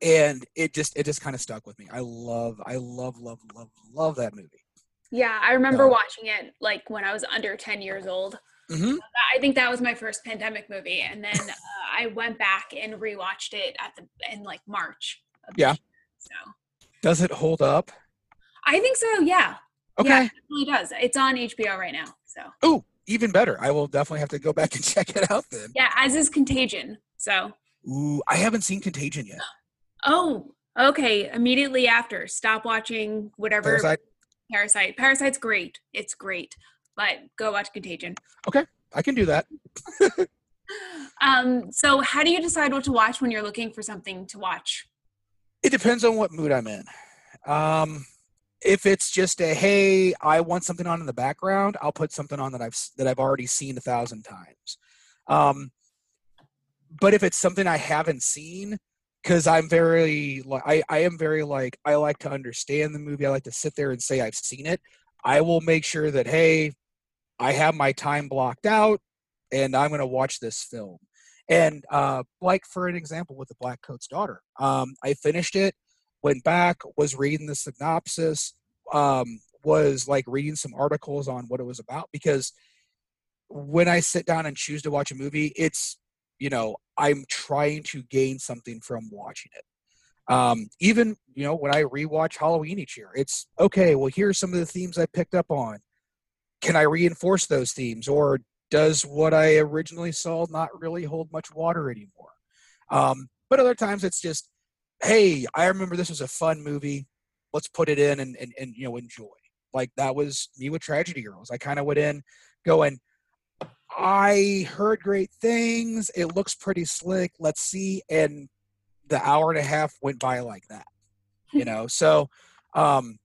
and it just it just kind of stuck with me. I love, I love, love, love, love that movie. Yeah, I remember uh, watching it, like, when I was under ten years old. Mm-hmm. I think that was my first pandemic movie. And then uh, I went back and rewatched it at the in, like, March. Of yeah. Year, so. Does it hold up? I think so, yeah. Okay. Yeah, it definitely does. It's on H B O right now. So. Oh, even better. I will definitely have to go back and check it out then. Yeah, as is Contagion. So. Ooh, I haven't seen Contagion yet. Oh, okay. Immediately after. Stop watching whatever. Parasite. Parasite. Parasite's great. It's great. But go watch Contagion. Okay, I can do that. um, so how do you decide what to watch when you're looking for something to watch? It depends on what mood I'm in. Um, if it's just a, hey, I want something on in the background, I'll put something on that I've that I've already seen a thousand times. Um, but if it's something I haven't seen, because I'm very, I, I am very like, I like to understand the movie. I like to sit there and say I've seen it. I will make sure that, hey, I have my time blocked out, and I'm going to watch this film. And uh, like, for an example, with The Blackcoat's Daughter, um, I finished it, went back, was reading the synopsis, um, was like reading some articles on what it was about, because when I sit down and choose to watch a movie, it's, you know, I'm trying to gain something from watching it. Um, even, you know, when I rewatch Halloween each year, it's okay, well, here's some of the themes I picked up on. Can I reinforce those themes, or does what I originally saw not really hold much water anymore? Um, but other times it's just, hey, I remember this was a fun movie. Let's put it in and, and, and you know, enjoy. Like, that was me with Tragedy Girls. I kind of went in going, I heard great things. It looks pretty slick. Let's see. And the hour and a half went by like that, you know? So, um,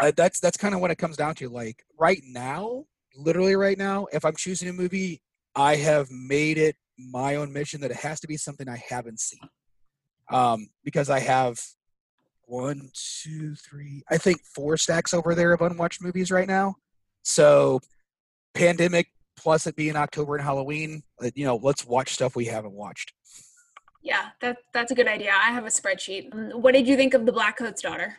I, that's, that's kind of what it comes down to. Like, right now, literally right now, if I'm choosing a movie, I have made it my own mission that it has to be something I haven't seen. Um, because I have one, two, three, I think four stacks over there of unwatched movies right now. So pandemic plus it being October and Halloween, you know, let's watch stuff we haven't watched. Yeah, that that's a good idea. I have a spreadsheet. What did you think of The Blackcoat's Daughter?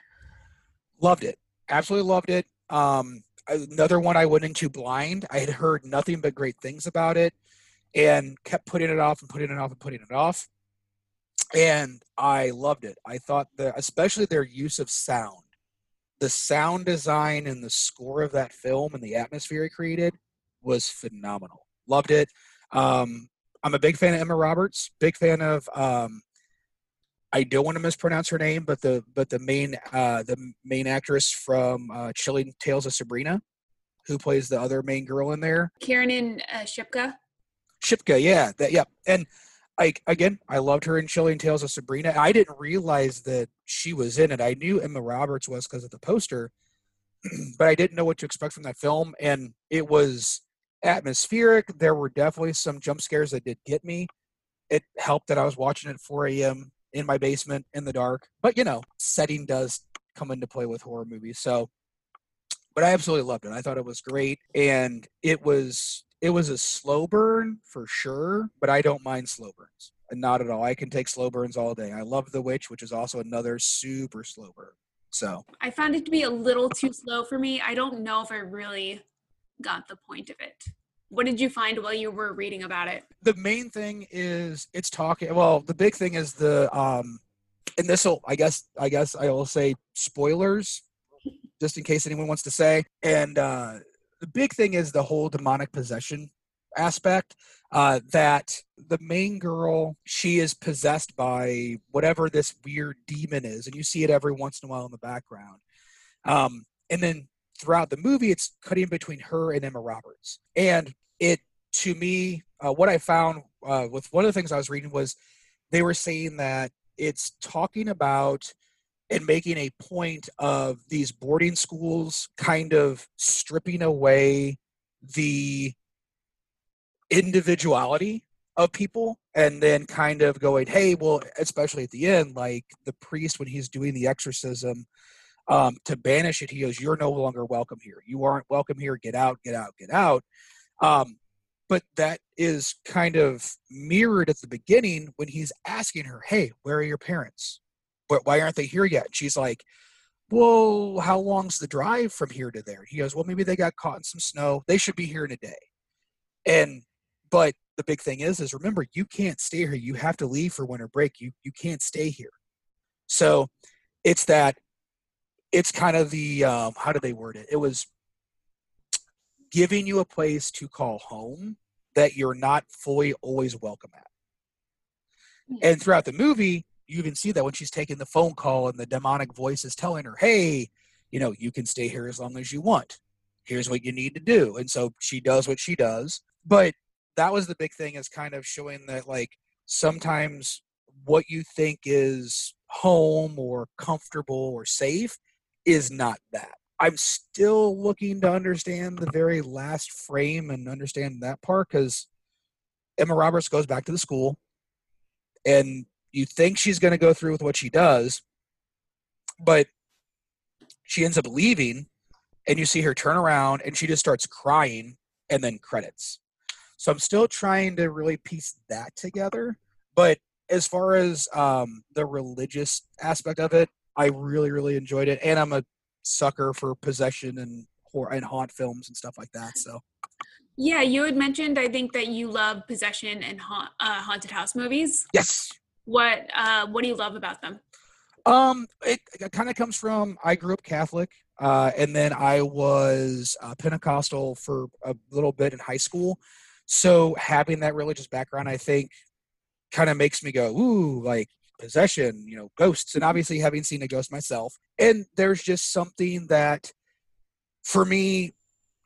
Loved it. Absolutely loved it. Um, another one I went into blind. I had heard nothing but great things about it and kept putting it off and putting it off and putting it off. And I loved it. I thought that, especially their use of sound, the sound design and the score of that film and the atmosphere it created was phenomenal. Loved it. Um, I'm a big fan of Emma Roberts, big fan of, um, I don't want to mispronounce her name, but the, but the main, uh, the main actress from uh, Chilling Tales of Sabrina, who plays the other main girl in there. Kiernan uh, Shipka. Shipka. Yeah. That, yeah. And I, again, I loved her in Chilling Tales of Sabrina. I didn't realize that she was in it. I knew Emma Roberts was because of the poster, but I didn't know what to expect from that film. And it was atmospheric. There were definitely some jump scares that did get me. It helped that I was watching it at four a.m. in my basement in the dark, but you know, setting does come into play with horror movies. So, but I absolutely loved it. I thought it was great, and it was it was a slow burn for sure, but I don't mind slow burns. Not at all. I can take slow burns all day. I love The Witch, which is also another super slow burn. So I found it to be a little too slow for me. I don't know if I really got the point of it. What did you find while you were reading about it? The main thing is it's talking, well, the big thing is the, um, and this will, I guess, I guess I will say spoilers, just in case anyone wants to say. And uh, the big thing is the whole demonic possession aspect, uh, that the main girl, she is possessed by whatever this weird demon is. And you see it every once in a while in the background. Um, and then throughout the movie, it's cutting between her and Emma Roberts. And it, to me, uh, what I found uh, with one of the things I was reading was they were saying that it's talking about and making a point of these boarding schools kind of stripping away the individuality of people and then kind of going, hey, well, especially at the end, like the priest, when he's doing the exorcism um, to banish it, he goes, you're no longer welcome here. You aren't welcome here. Get out, get out, get out. Um, but that is kind of mirrored at the beginning when he's asking her, hey, where are your parents? But why aren't they here yet? And she's like, well, how long's the drive from here to there? He goes, well, maybe they got caught in some snow. They should be here in a day. And, but the big thing is, is remember, you can't stay here. You have to leave for winter break. You, you can't stay here. So it's that, it's kind of the, um, how do they word it? It was giving you a place to call home that you're not fully always welcome at. Yeah. And throughout the movie, you even see that when she's taking the phone call and the demonic voice is telling her, hey, you know, you can stay here as long as you want. Here's what you need to do. And so she does what she does. But that was the big thing, is kind of showing that, like, sometimes what you think is home or comfortable or safe is not that. I'm still looking to understand the very last frame and understand that part, because Emma Roberts goes back to the school and you think she's going to go through with what she does, but she ends up leaving, and you see her turn around, and she just starts crying, and then credits. So I'm still trying to really piece that together. But as far as um, the religious aspect of it, I really, really enjoyed it. And I'm a sucker for possession and horror and haunt films and stuff like that. So. Yeah, you had mentioned, I think, that you love possession and ha- uh, haunted house movies. Yes. What uh, what do you love about them? Um, it, it kind of comes from, I grew up Catholic, uh, and then I was uh, Pentecostal for a little bit in high school. So having that religious background, I think, kind of makes me go, ooh, like possession, you know, ghosts. And obviously having seen a ghost myself. And there's just something that, for me,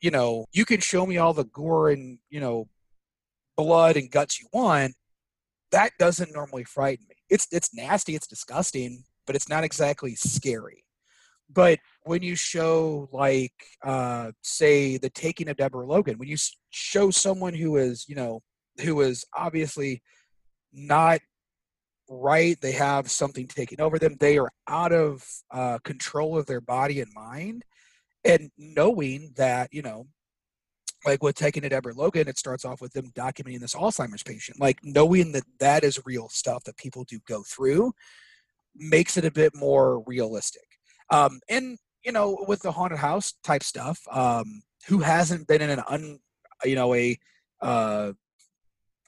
you know, you can show me all the gore and, you know, blood and guts you want. That doesn't normally frighten me. It's it's nasty, it's disgusting, but it's not exactly scary. But when you show, like, uh, say, The Taking of Deborah Logan, when you show someone who is, you know, who is obviously not right, they have something taken over them, they are out of uh, control of their body and mind, and knowing that, you know, like with Taking It Deborah Logan, it starts off with them documenting this Alzheimer's patient. Like, knowing that that is real stuff that people do go through makes it a bit more realistic. Um, and, you know, with the haunted house type stuff, um, who hasn't been in an, un, you know, a uh,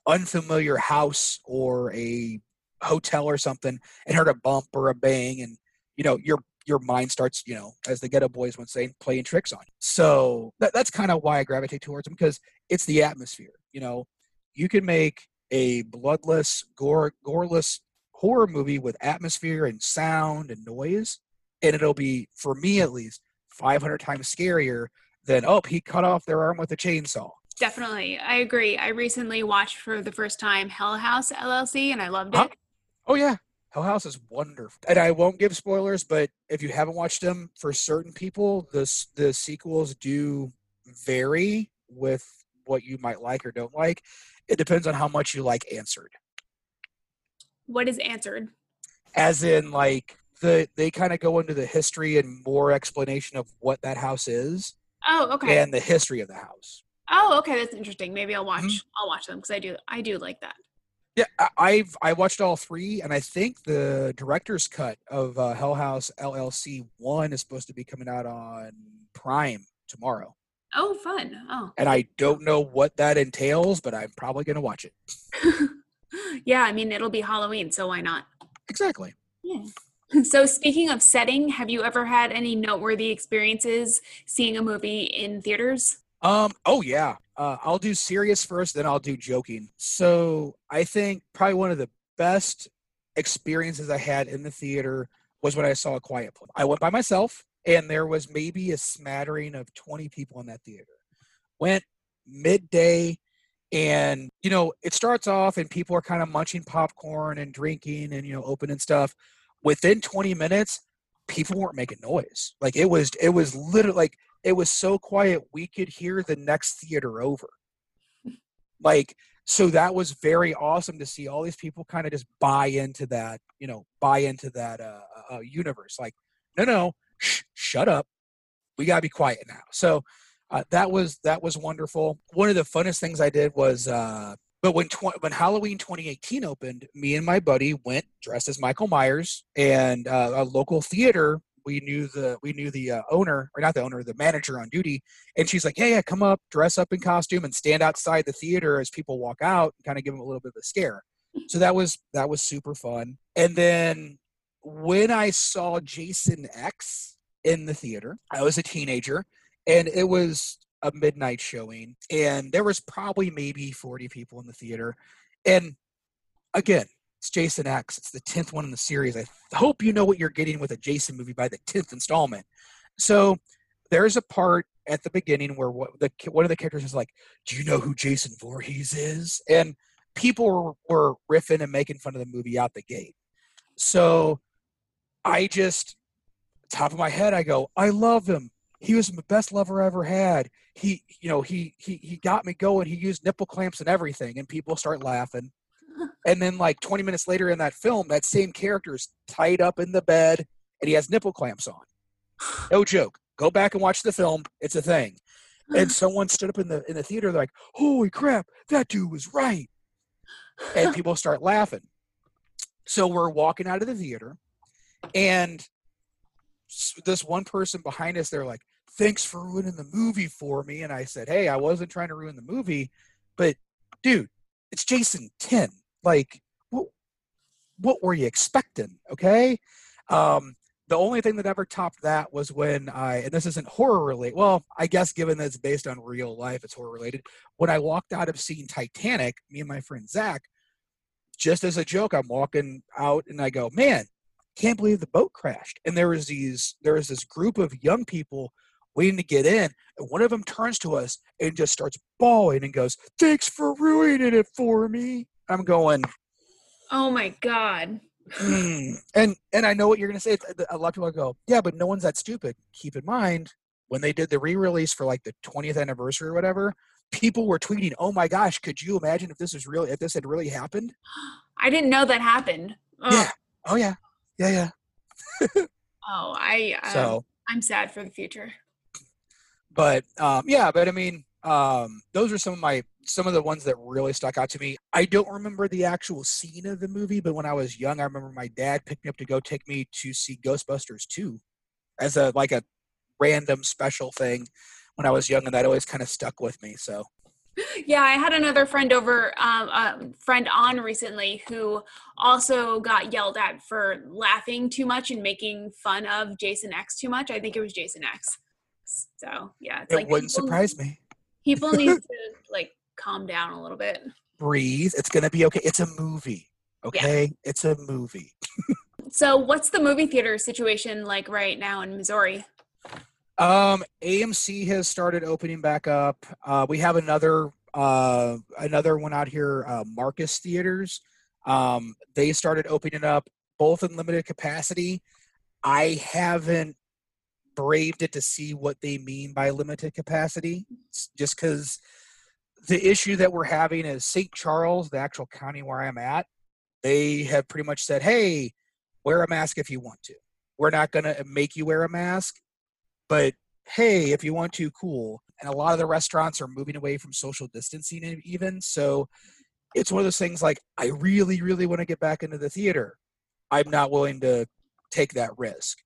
unfamiliar house or a hotel or something and heard a bump or a bang, and, you know, you're, your mind starts, you know, as the Ghetto Boys would say, playing tricks on you. So that, that's kind of why I gravitate towards them, because it's the atmosphere. You know, you can make a bloodless, gore, goreless horror movie with atmosphere and sound and noise, and it'll be, for me at least, five hundred times scarier than, oh, he cut off their arm with a chainsaw. Definitely. I agree. I recently watched for the first time Hill House, L L C, and I loved it. Huh? Oh, yeah. Hill House is wonderful. And I won't give spoilers, but if you haven't watched them, for certain people, the, the sequels do vary with what you might like or don't like. It depends on how much you like Answered. What is Answered? As in, like, the they kind of go into the history and more explanation of what that house is. Oh, okay. And the history of the house. Oh, okay. That's interesting. Maybe I'll watch, mm-hmm. I'll watch them, because I do, I do like that. Yeah, I've I watched all three, and I think the director's cut of uh, Hill House L L C one is supposed to be coming out on Prime tomorrow. Oh, fun! Oh, and I don't know what that entails, but I'm probably going to watch it. Yeah, I mean, it'll be Halloween, so why not? Exactly. Yeah. So, speaking of setting, have you ever had any noteworthy experiences seeing a movie in theaters? Um. Oh, yeah. Uh, I'll do serious first, then I'll do joking. So I think probably one of the best experiences I had in the theater was when I saw A Quiet Place. I went by myself, and there was maybe a smattering of twenty people in that theater. Went midday, and, you know, it starts off, and people are kind of munching popcorn and drinking and, you know, opening stuff. Within twenty minutes, people weren't making noise. Like, it was, it was literally, like, it was so quiet we could hear the next theater over. Like, so that was very awesome to see all these people kind of just buy into that, you know, buy into that uh, uh, universe. Like, no, no, sh- shut up. We got to be quiet now. So uh, that was that was wonderful. One of the funnest things I did was, uh, but when tw- when Halloween twenty eighteen opened, me and my buddy went dressed as Michael Myers, and uh, a local theater. We knew the we knew the uh, owner, or not the owner, the manager on duty, and she's like, "Yeah, yeah, come up, dress up in costume, and stand outside the theater as people walk out, and kind of give them a little bit of a scare." So that was that was super fun. And then when I saw Jason X in the theater, I was a teenager, and it was a midnight showing, and there was probably maybe forty people in the theater, and again. It's Jason X. It's the tenth one in the series. I hope you know what you're getting with a Jason movie by the tenth installment. So there's a part at the beginning where what the, one of the characters is like, "Do you know who Jason Voorhees is?" And people were, were riffing and making fun of the movie out the gate. So I just, top of my head, I go, "I love him. He was the best lover I ever had. He, you know, he he he got me going. He used nipple clamps and everything." And people start laughing. And then like twenty minutes later in that film, that same character is tied up in the bed and he has nipple clamps on. No joke. Go back and watch the film. It's a thing. And someone stood up in the in the theater like, "Holy crap, that dude was right." And people start laughing. So we're walking out of the theater and this one person behind us, they're like, "Thanks for ruining the movie for me." And I said, "Hey, I wasn't trying to ruin the movie, but dude, it's Jason ten. Like, what, what were you expecting?" Okay. Um, the only thing that ever topped that was when I, and this isn't horror related. Well, I guess given that it's based on real life, it's horror related. When I walked out of seeing Titanic, me and my friend Zach, just as a joke, I'm walking out and I go, "Man, can't believe the boat crashed." And there was these, there was this group of young people waiting to get in, and one of them turns to us and just starts bawling and goes, "Thanks for ruining it for me." I'm going, "Oh my God." Mm. And and I know what you're going to say. A lot of people go, "Yeah, but no one's that stupid." Keep in mind, when they did the re-release for like the twentieth anniversary or whatever, people were tweeting, "Oh my gosh, could you imagine if this was real? If this had really happened?" I didn't know that happened. Oh. Yeah. Oh yeah. Yeah, yeah. oh, I. Uh, so I'm sad for the future. But um, yeah, but I mean, um, those are some of my. Some of the ones that really stuck out to me. I don't remember the actual scene of the movie, but when I was young, I remember my dad picked me up to go take me to see Ghostbusters two as a, like a random special thing when I was young. And that always kind of stuck with me. So. Yeah. I had another friend over, um, a friend on recently who also got yelled at for laughing too much and making fun of Jason X too much. I think it was Jason X. So yeah. It's it like wouldn't people, surprise me. People need to like, calm down a little bit. Breathe. It's going to be okay. It's a movie. Okay? Yeah. It's a movie. So what's the movie theater situation like right now in Missouri? Um, A M C has started opening back up. Uh, we have another uh, another one out here, uh, Marcus Theaters. Um, they started opening up both in limited capacity. I haven't braved it to see what they mean by limited capacity just because the issue that we're having is Saint Charles, the actual county where I'm at, they have pretty much said, "Hey, wear a mask if you want to. We're not going to make you wear a mask, but hey, if you want to, cool." And a lot of the restaurants are moving away from social distancing even. So it's one of those things like, I really, really want to get back into the theater. I'm not willing to take that risk.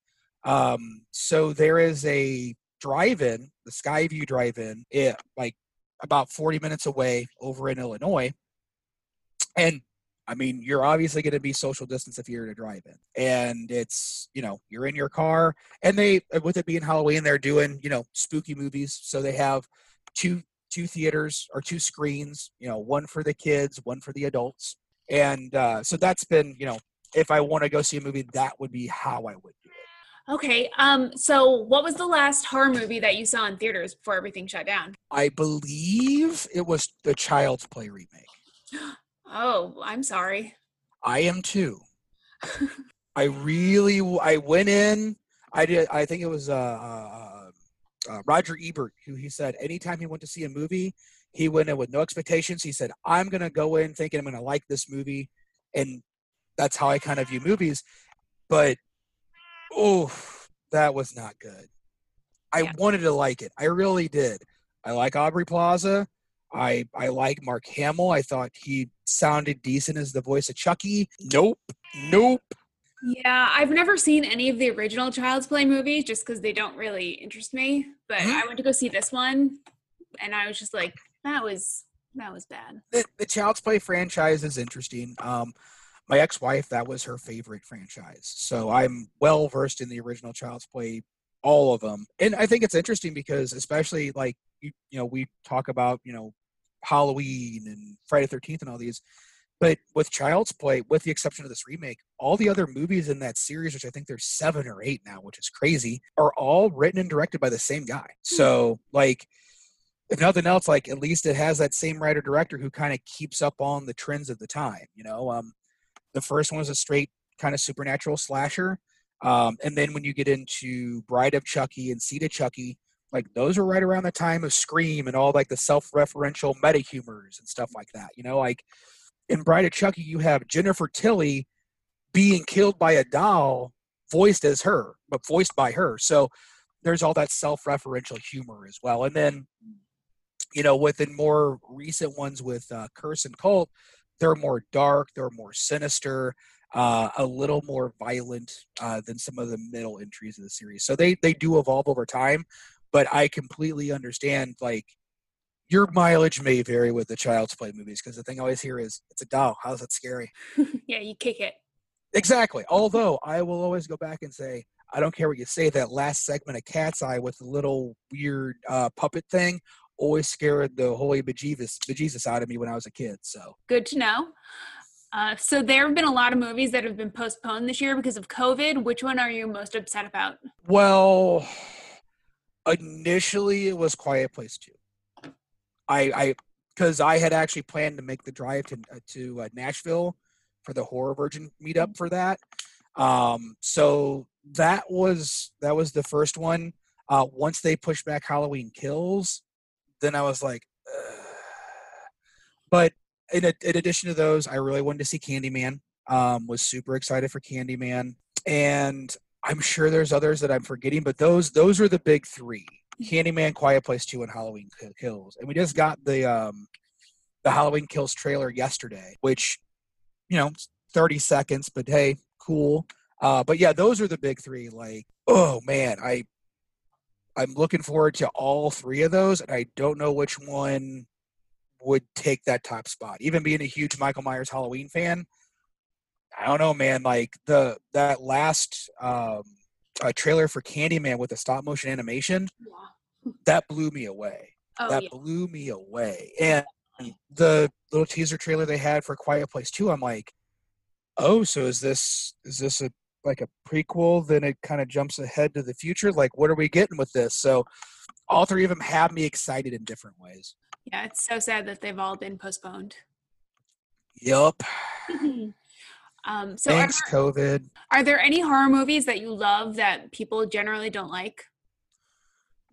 Um, so there is a drive-in, the Skyview drive-in, it, like, about forty minutes away over in Illinois. And I mean, you're obviously going to be social distance if you're to drive in, and it's, you know, you're in your car, and they, with it being Halloween, they're doing, you know, spooky movies. So they have two, two theaters or two screens, you know, one for the kids, one for the adults. And uh, so that's been, you know, if I want to go see a movie, that would be how I would do it. Okay. Um, so what was the last horror movie that you saw in theaters before everything shut down? I believe it was the Child's Play remake. Oh, I'm sorry. I am too. I really, I went in, I did, I think it was, uh, uh, uh, Roger Ebert, who he said anytime he went to see a movie, he went in with no expectations. He said, I'm going to go in thinking I'm going to like this movie. And that's how I kind of view movies. But, oh, that was not good. I yeah. wanted to like it. I really did. I like Aubrey Plaza. I, I like Mark Hamill. I thought he sounded decent as the voice of Chucky. Nope. Nope. Yeah, I've never seen any of the original Child's Play movies just because they don't really interest me. But I went to go see this one, and I was just like, that was that was bad. The, the Child's Play franchise is interesting. Um, my ex-wife, that was her favorite franchise. So I'm well-versed in the original Child's Play, all of them. And I think it's interesting because especially, like, you, you know, we talk about, you know, Halloween and Friday the thirteenth and all these. But with Child's Play, with the exception of this remake, all the other movies in that series, which I think there's seven or eight now, which is crazy, are all written and directed by the same guy. So, like, if nothing else, like, at least it has that same writer-director who kind of keeps up on the trends of the time, you know? Um, the first one was a straight kind of supernatural slasher. Um, and then when you get into Bride of Chucky and Seed of Chucky, like, those are right around the time of Scream and all, like, the self-referential meta-humors and stuff like that, you know? Like, in Bride of Chucky, you have Jennifer Tilly being killed by a doll, voiced as her, but voiced by her. So there's all that self-referential humor as well. And then, you know, within more recent ones with uh, Curse and Cult, they're more dark, they're more sinister, uh, a little more violent uh, than some of the middle entries of the series. So they they do evolve over time, but I completely understand, like, your mileage may vary with the Child's Play movies, because the thing I always hear is, it's a doll. How's that scary? Yeah, you kick it. Exactly. Although, I will always go back and say, I don't care what you say, that last segment of Cat's Eye with the little weird uh, puppet thing always scared the holy bejesus, bejesus out of me when I was a kid. So good to know. Uh, so there have been a lot of movies that have been postponed this year because of COVID. Which one are you most upset about? Well, initially it was Quiet Place two. I, because I, I had actually planned to make the drive to uh, to uh, Nashville for the Horror Virgin meetup for that. Um, so that was that was the first one. Uh, once they pushed back Halloween Kills, then I was like, ugh. But in, a, in addition to those, I really wanted to see Candyman. Um, was super excited for Candyman, and I'm sure there's others that I'm forgetting, but those those are the big three. Candyman, Quiet Place two, and Halloween Kills. And we just got the um, the Halloween Kills trailer yesterday, which, you know, thirty seconds, but hey, cool. Uh, but yeah, those are the big three. Like, oh man, I, I'm looking forward to all three of those, and I don't know which one would take that top spot. Even being a huge Michael Myers Halloween fan, I don't know, man. Like, the that last um, – a trailer for Candyman with a stop motion animation, yeah. that blew me away. Oh, that yeah. blew me away. And the little teaser trailer they had for Quiet Place two, I'm like, oh, so is this is this a like a prequel? Then it kind of jumps ahead to the future. Like, what are we getting with this? So all three of them have me excited in different ways. Yeah, it's so sad that they've all been postponed. Yup. Um, so Thanks, are there, COVID. Are there any horror movies that you love that people generally don't like?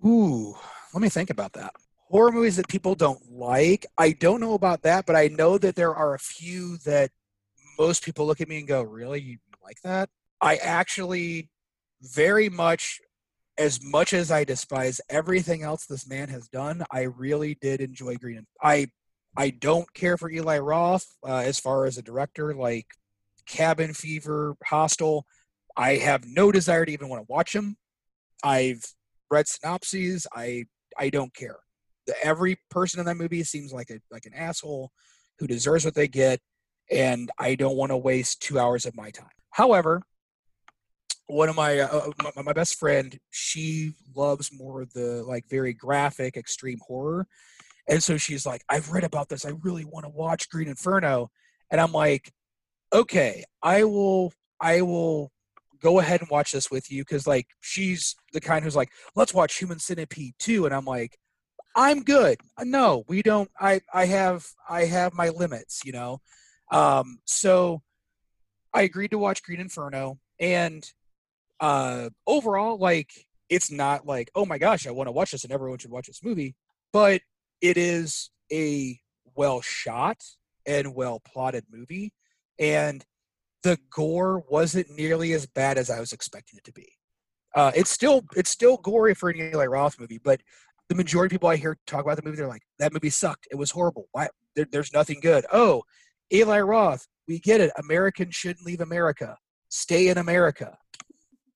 Ooh, let me think about that. Horror movies that people don't like? I don't know about that, but I know that there are a few that most people look at me and go, really? You like that? I actually very much, as much as I despise everything else this man has done, I really did enjoy Green. I, I don't care for Eli Roth uh, as far as a director, like Cabin Fever, Hostel. I have no desire to even want to watch them. I've read synopses. I I don't care. The, every person in that movie seems like a like an asshole who deserves what they get, and I don't want to waste two hours of my time. However, one of my uh, my, my best friend, she loves more of the like very graphic extreme horror, and so she's like, I've read about this. I really want to watch Green Inferno, and I'm like, okay, I will I will go ahead and watch this with you, because like she's the kind who's like, let's watch Human Centipede two, and I'm like, I'm good. No, we don't I, I have I have my limits, you know. Um, so I agreed to watch Green Inferno, and uh, overall, like, it's not like, oh my gosh, I want to watch this and everyone should watch this movie, but it is a well shot and well plotted movie. And the gore wasn't nearly as bad as I was expecting it to be. Uh, it's still, it's still gory for an Eli Roth movie, but the majority of people I hear talk about the movie, they're like, that movie sucked. It was horrible. Why? There, there's nothing good. Oh, Eli Roth. We get it. Americans shouldn't leave America. Stay in America.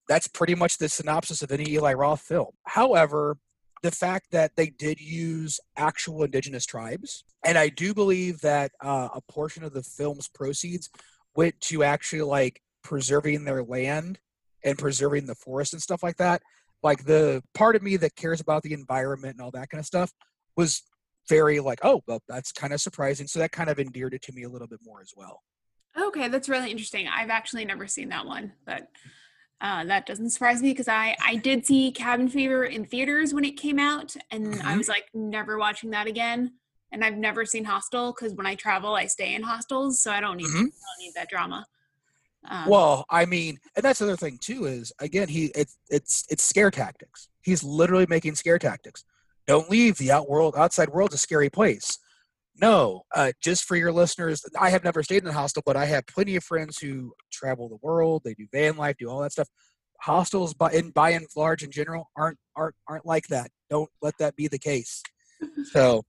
That's pretty much the synopsis of any Eli Roth film. However, the fact that they did use actual indigenous tribes, and I do believe that uh, a portion of the film's proceeds went to actually like preserving their land and preserving the forest and stuff like that. Like the part of me that cares about the environment and all that kind of stuff was very like, oh, well, that's kind of surprising. So that kind of endeared it to me a little bit more as well. Okay, that's really interesting. I've actually never seen that one, but uh, that doesn't surprise me because I, I did see Cabin Fever in theaters when it came out, and mm-hmm. I was like, never watching that again. And I've never seen Hostel because when I travel, I stay in hostels, so I don't need mm-hmm. I don't need that drama. Um, well, I mean, and that's the other thing too is, again, he it's it's it's scare tactics. He's literally making scare tactics. Don't leave the outworld, outside world's a scary place. No, uh, just for your listeners, I have never stayed in a hostel, but I have plenty of friends who travel the world. They do van life, do all that stuff. Hostels, by, in, by and large, in general, aren't aren't aren't like that. Don't let that be the case. So,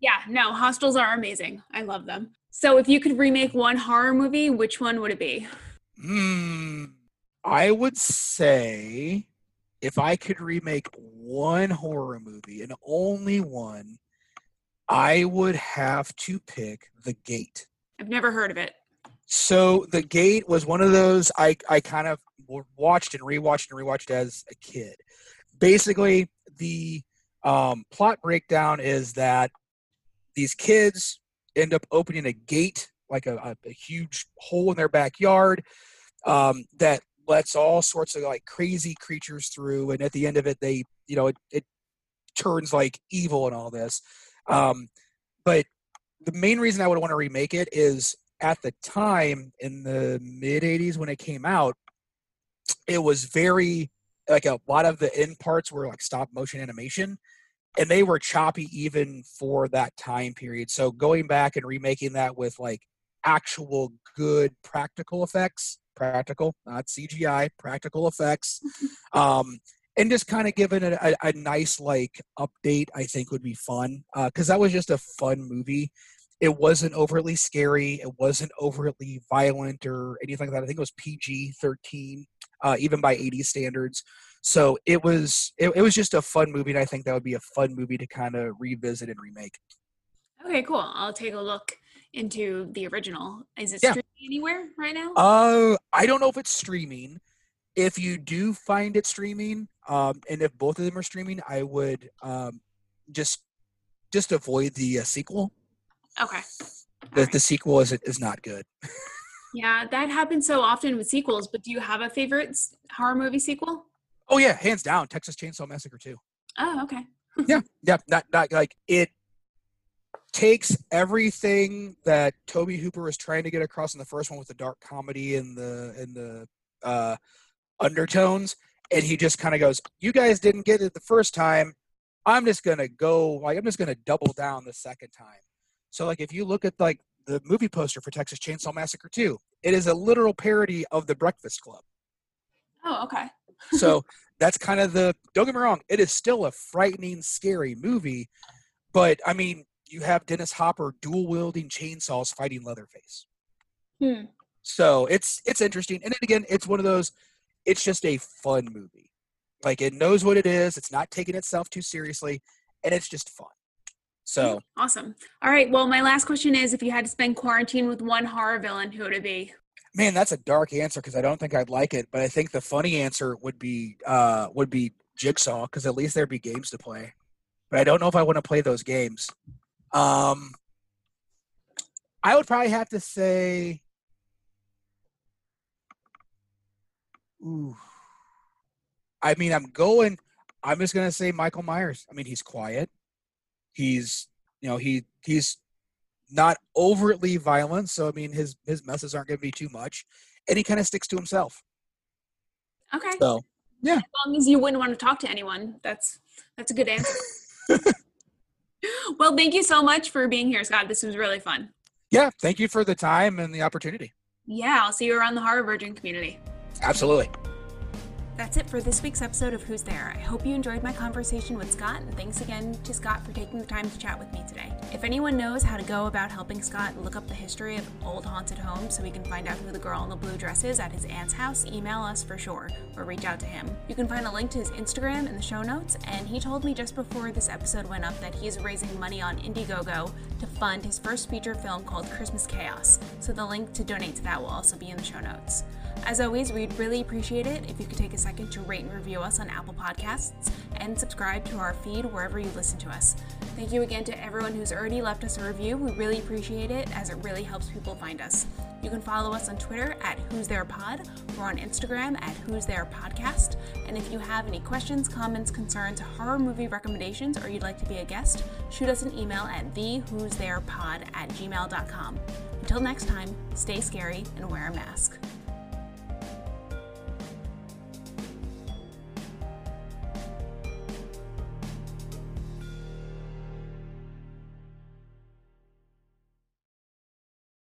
yeah, no, hostels are amazing. I love them. So, if you could remake one horror movie, which one would it be? Hmm, I would say if I could remake one horror movie and only one, I would have to pick The Gate. I've never heard of it. So The Gate was one of those I, I kind of watched and rewatched and rewatched as a kid. Basically, the um, plot breakdown is that these kids end up opening a gate, like a, a huge hole in their backyard um, that lets all sorts of like crazy creatures through. And at the end of it, they, you know, it, it turns like evil and all this. Um, but the main reason I would want to remake it is at the time in the mid eighties when it came out, it was very like a lot of the end parts were like stop motion animation and they were choppy even for that time period. So going back and remaking that with like actual good practical effects, practical, not C G I, practical effects, um, and just kind of giving it a, a nice, like, update, I think, would be fun. Because uh, that was just a fun movie. It wasn't overtly scary. It wasn't overtly violent or anything like that. I think it was P G thirteen, uh, even by eighties standards. So it was it, it was just a fun movie, and I think that would be a fun movie to kind of revisit and remake. Okay, cool. I'll take a look into the original. Is it yeah. streaming anywhere right now? Uh, I don't know if it's streaming. If you do find it streaming, um, and if both of them are streaming, I would um, just just avoid the uh, sequel. Okay. The, right. the sequel is is not good. Yeah, that happens so often with sequels, but do you have a favorite horror movie sequel? Oh, yeah, hands down, Texas Chainsaw Massacre two. Oh, okay. yeah, yeah, not, not like it takes everything that Tobe Hooper was trying to get across in the first one with the dark comedy and the and the uh, undertones, and he just kind of goes, you guys didn't get it the first time, I'm just gonna go like I'm just gonna double down the second time. So like if you look at like the movie poster for Texas Chainsaw Massacre two, it is a literal parody of The Breakfast Club. Oh, okay. So that's kind of the, don't get me wrong, it is still a frightening, scary movie, but I mean, you have Dennis Hopper dual wielding chainsaws fighting Leatherface. Hmm. So it's it's interesting, and then again, it's one of those, it's just a fun movie. Like, it knows what it is. It's not taking itself too seriously, and it's just fun. So awesome. All right. Well, my last question is, if you had to spend quarantine with one horror villain, who would it be? Man, that's a dark answer because I don't think I'd like it, but I think the funny answer would be uh, would be Jigsaw, because at least there'd be games to play. But I don't know if I want to play those games. Um, I would probably have to say... Ooh, I mean, I'm going, I'm just going to say Michael Myers. I mean, he's quiet. He's, you know, he, he's not overtly violent. So, I mean, his, his messes aren't going to be too much, and he kind of sticks to himself. Okay. So Yeah. As long as you wouldn't want to talk to anyone, that's that's a good answer. Well, thank you so much for being here, Scott. This was really fun. Yeah, thank you for the time and the opportunity. Yeah, I'll see you around the Horror Virgin community. Absolutely. That's it for this week's episode of Who's There. I hope you enjoyed my conversation with Scott, and thanks again to Scott for taking the time to chat with me today. If anyone knows how to go about helping Scott look up the history of old haunted homes so we can find out who the girl in the blue dress is at his aunt's house, email us for sure, or reach out to him. You can find a link to his Instagram in the show notes, and he told me just before this episode went up that he's raising money on Indiegogo to fund his first feature film called Christmas Chaos, so the link to donate to that will also be in the show notes. As always, we'd really appreciate it if you could take a second to rate and review us on Apple Podcasts and subscribe to our feed wherever you listen to us. Thank you again to everyone who's already left us a review. We really appreciate it, as it really helps people find us. You can follow us on Twitter at Who's There Pod, or on Instagram at Who's There Podcast. And if you have any questions, comments, concerns, horror movie recommendations, or you'd like to be a guest, shoot us an email at thewhostherepod at gmail dot com. Until next time, stay scary and wear a mask.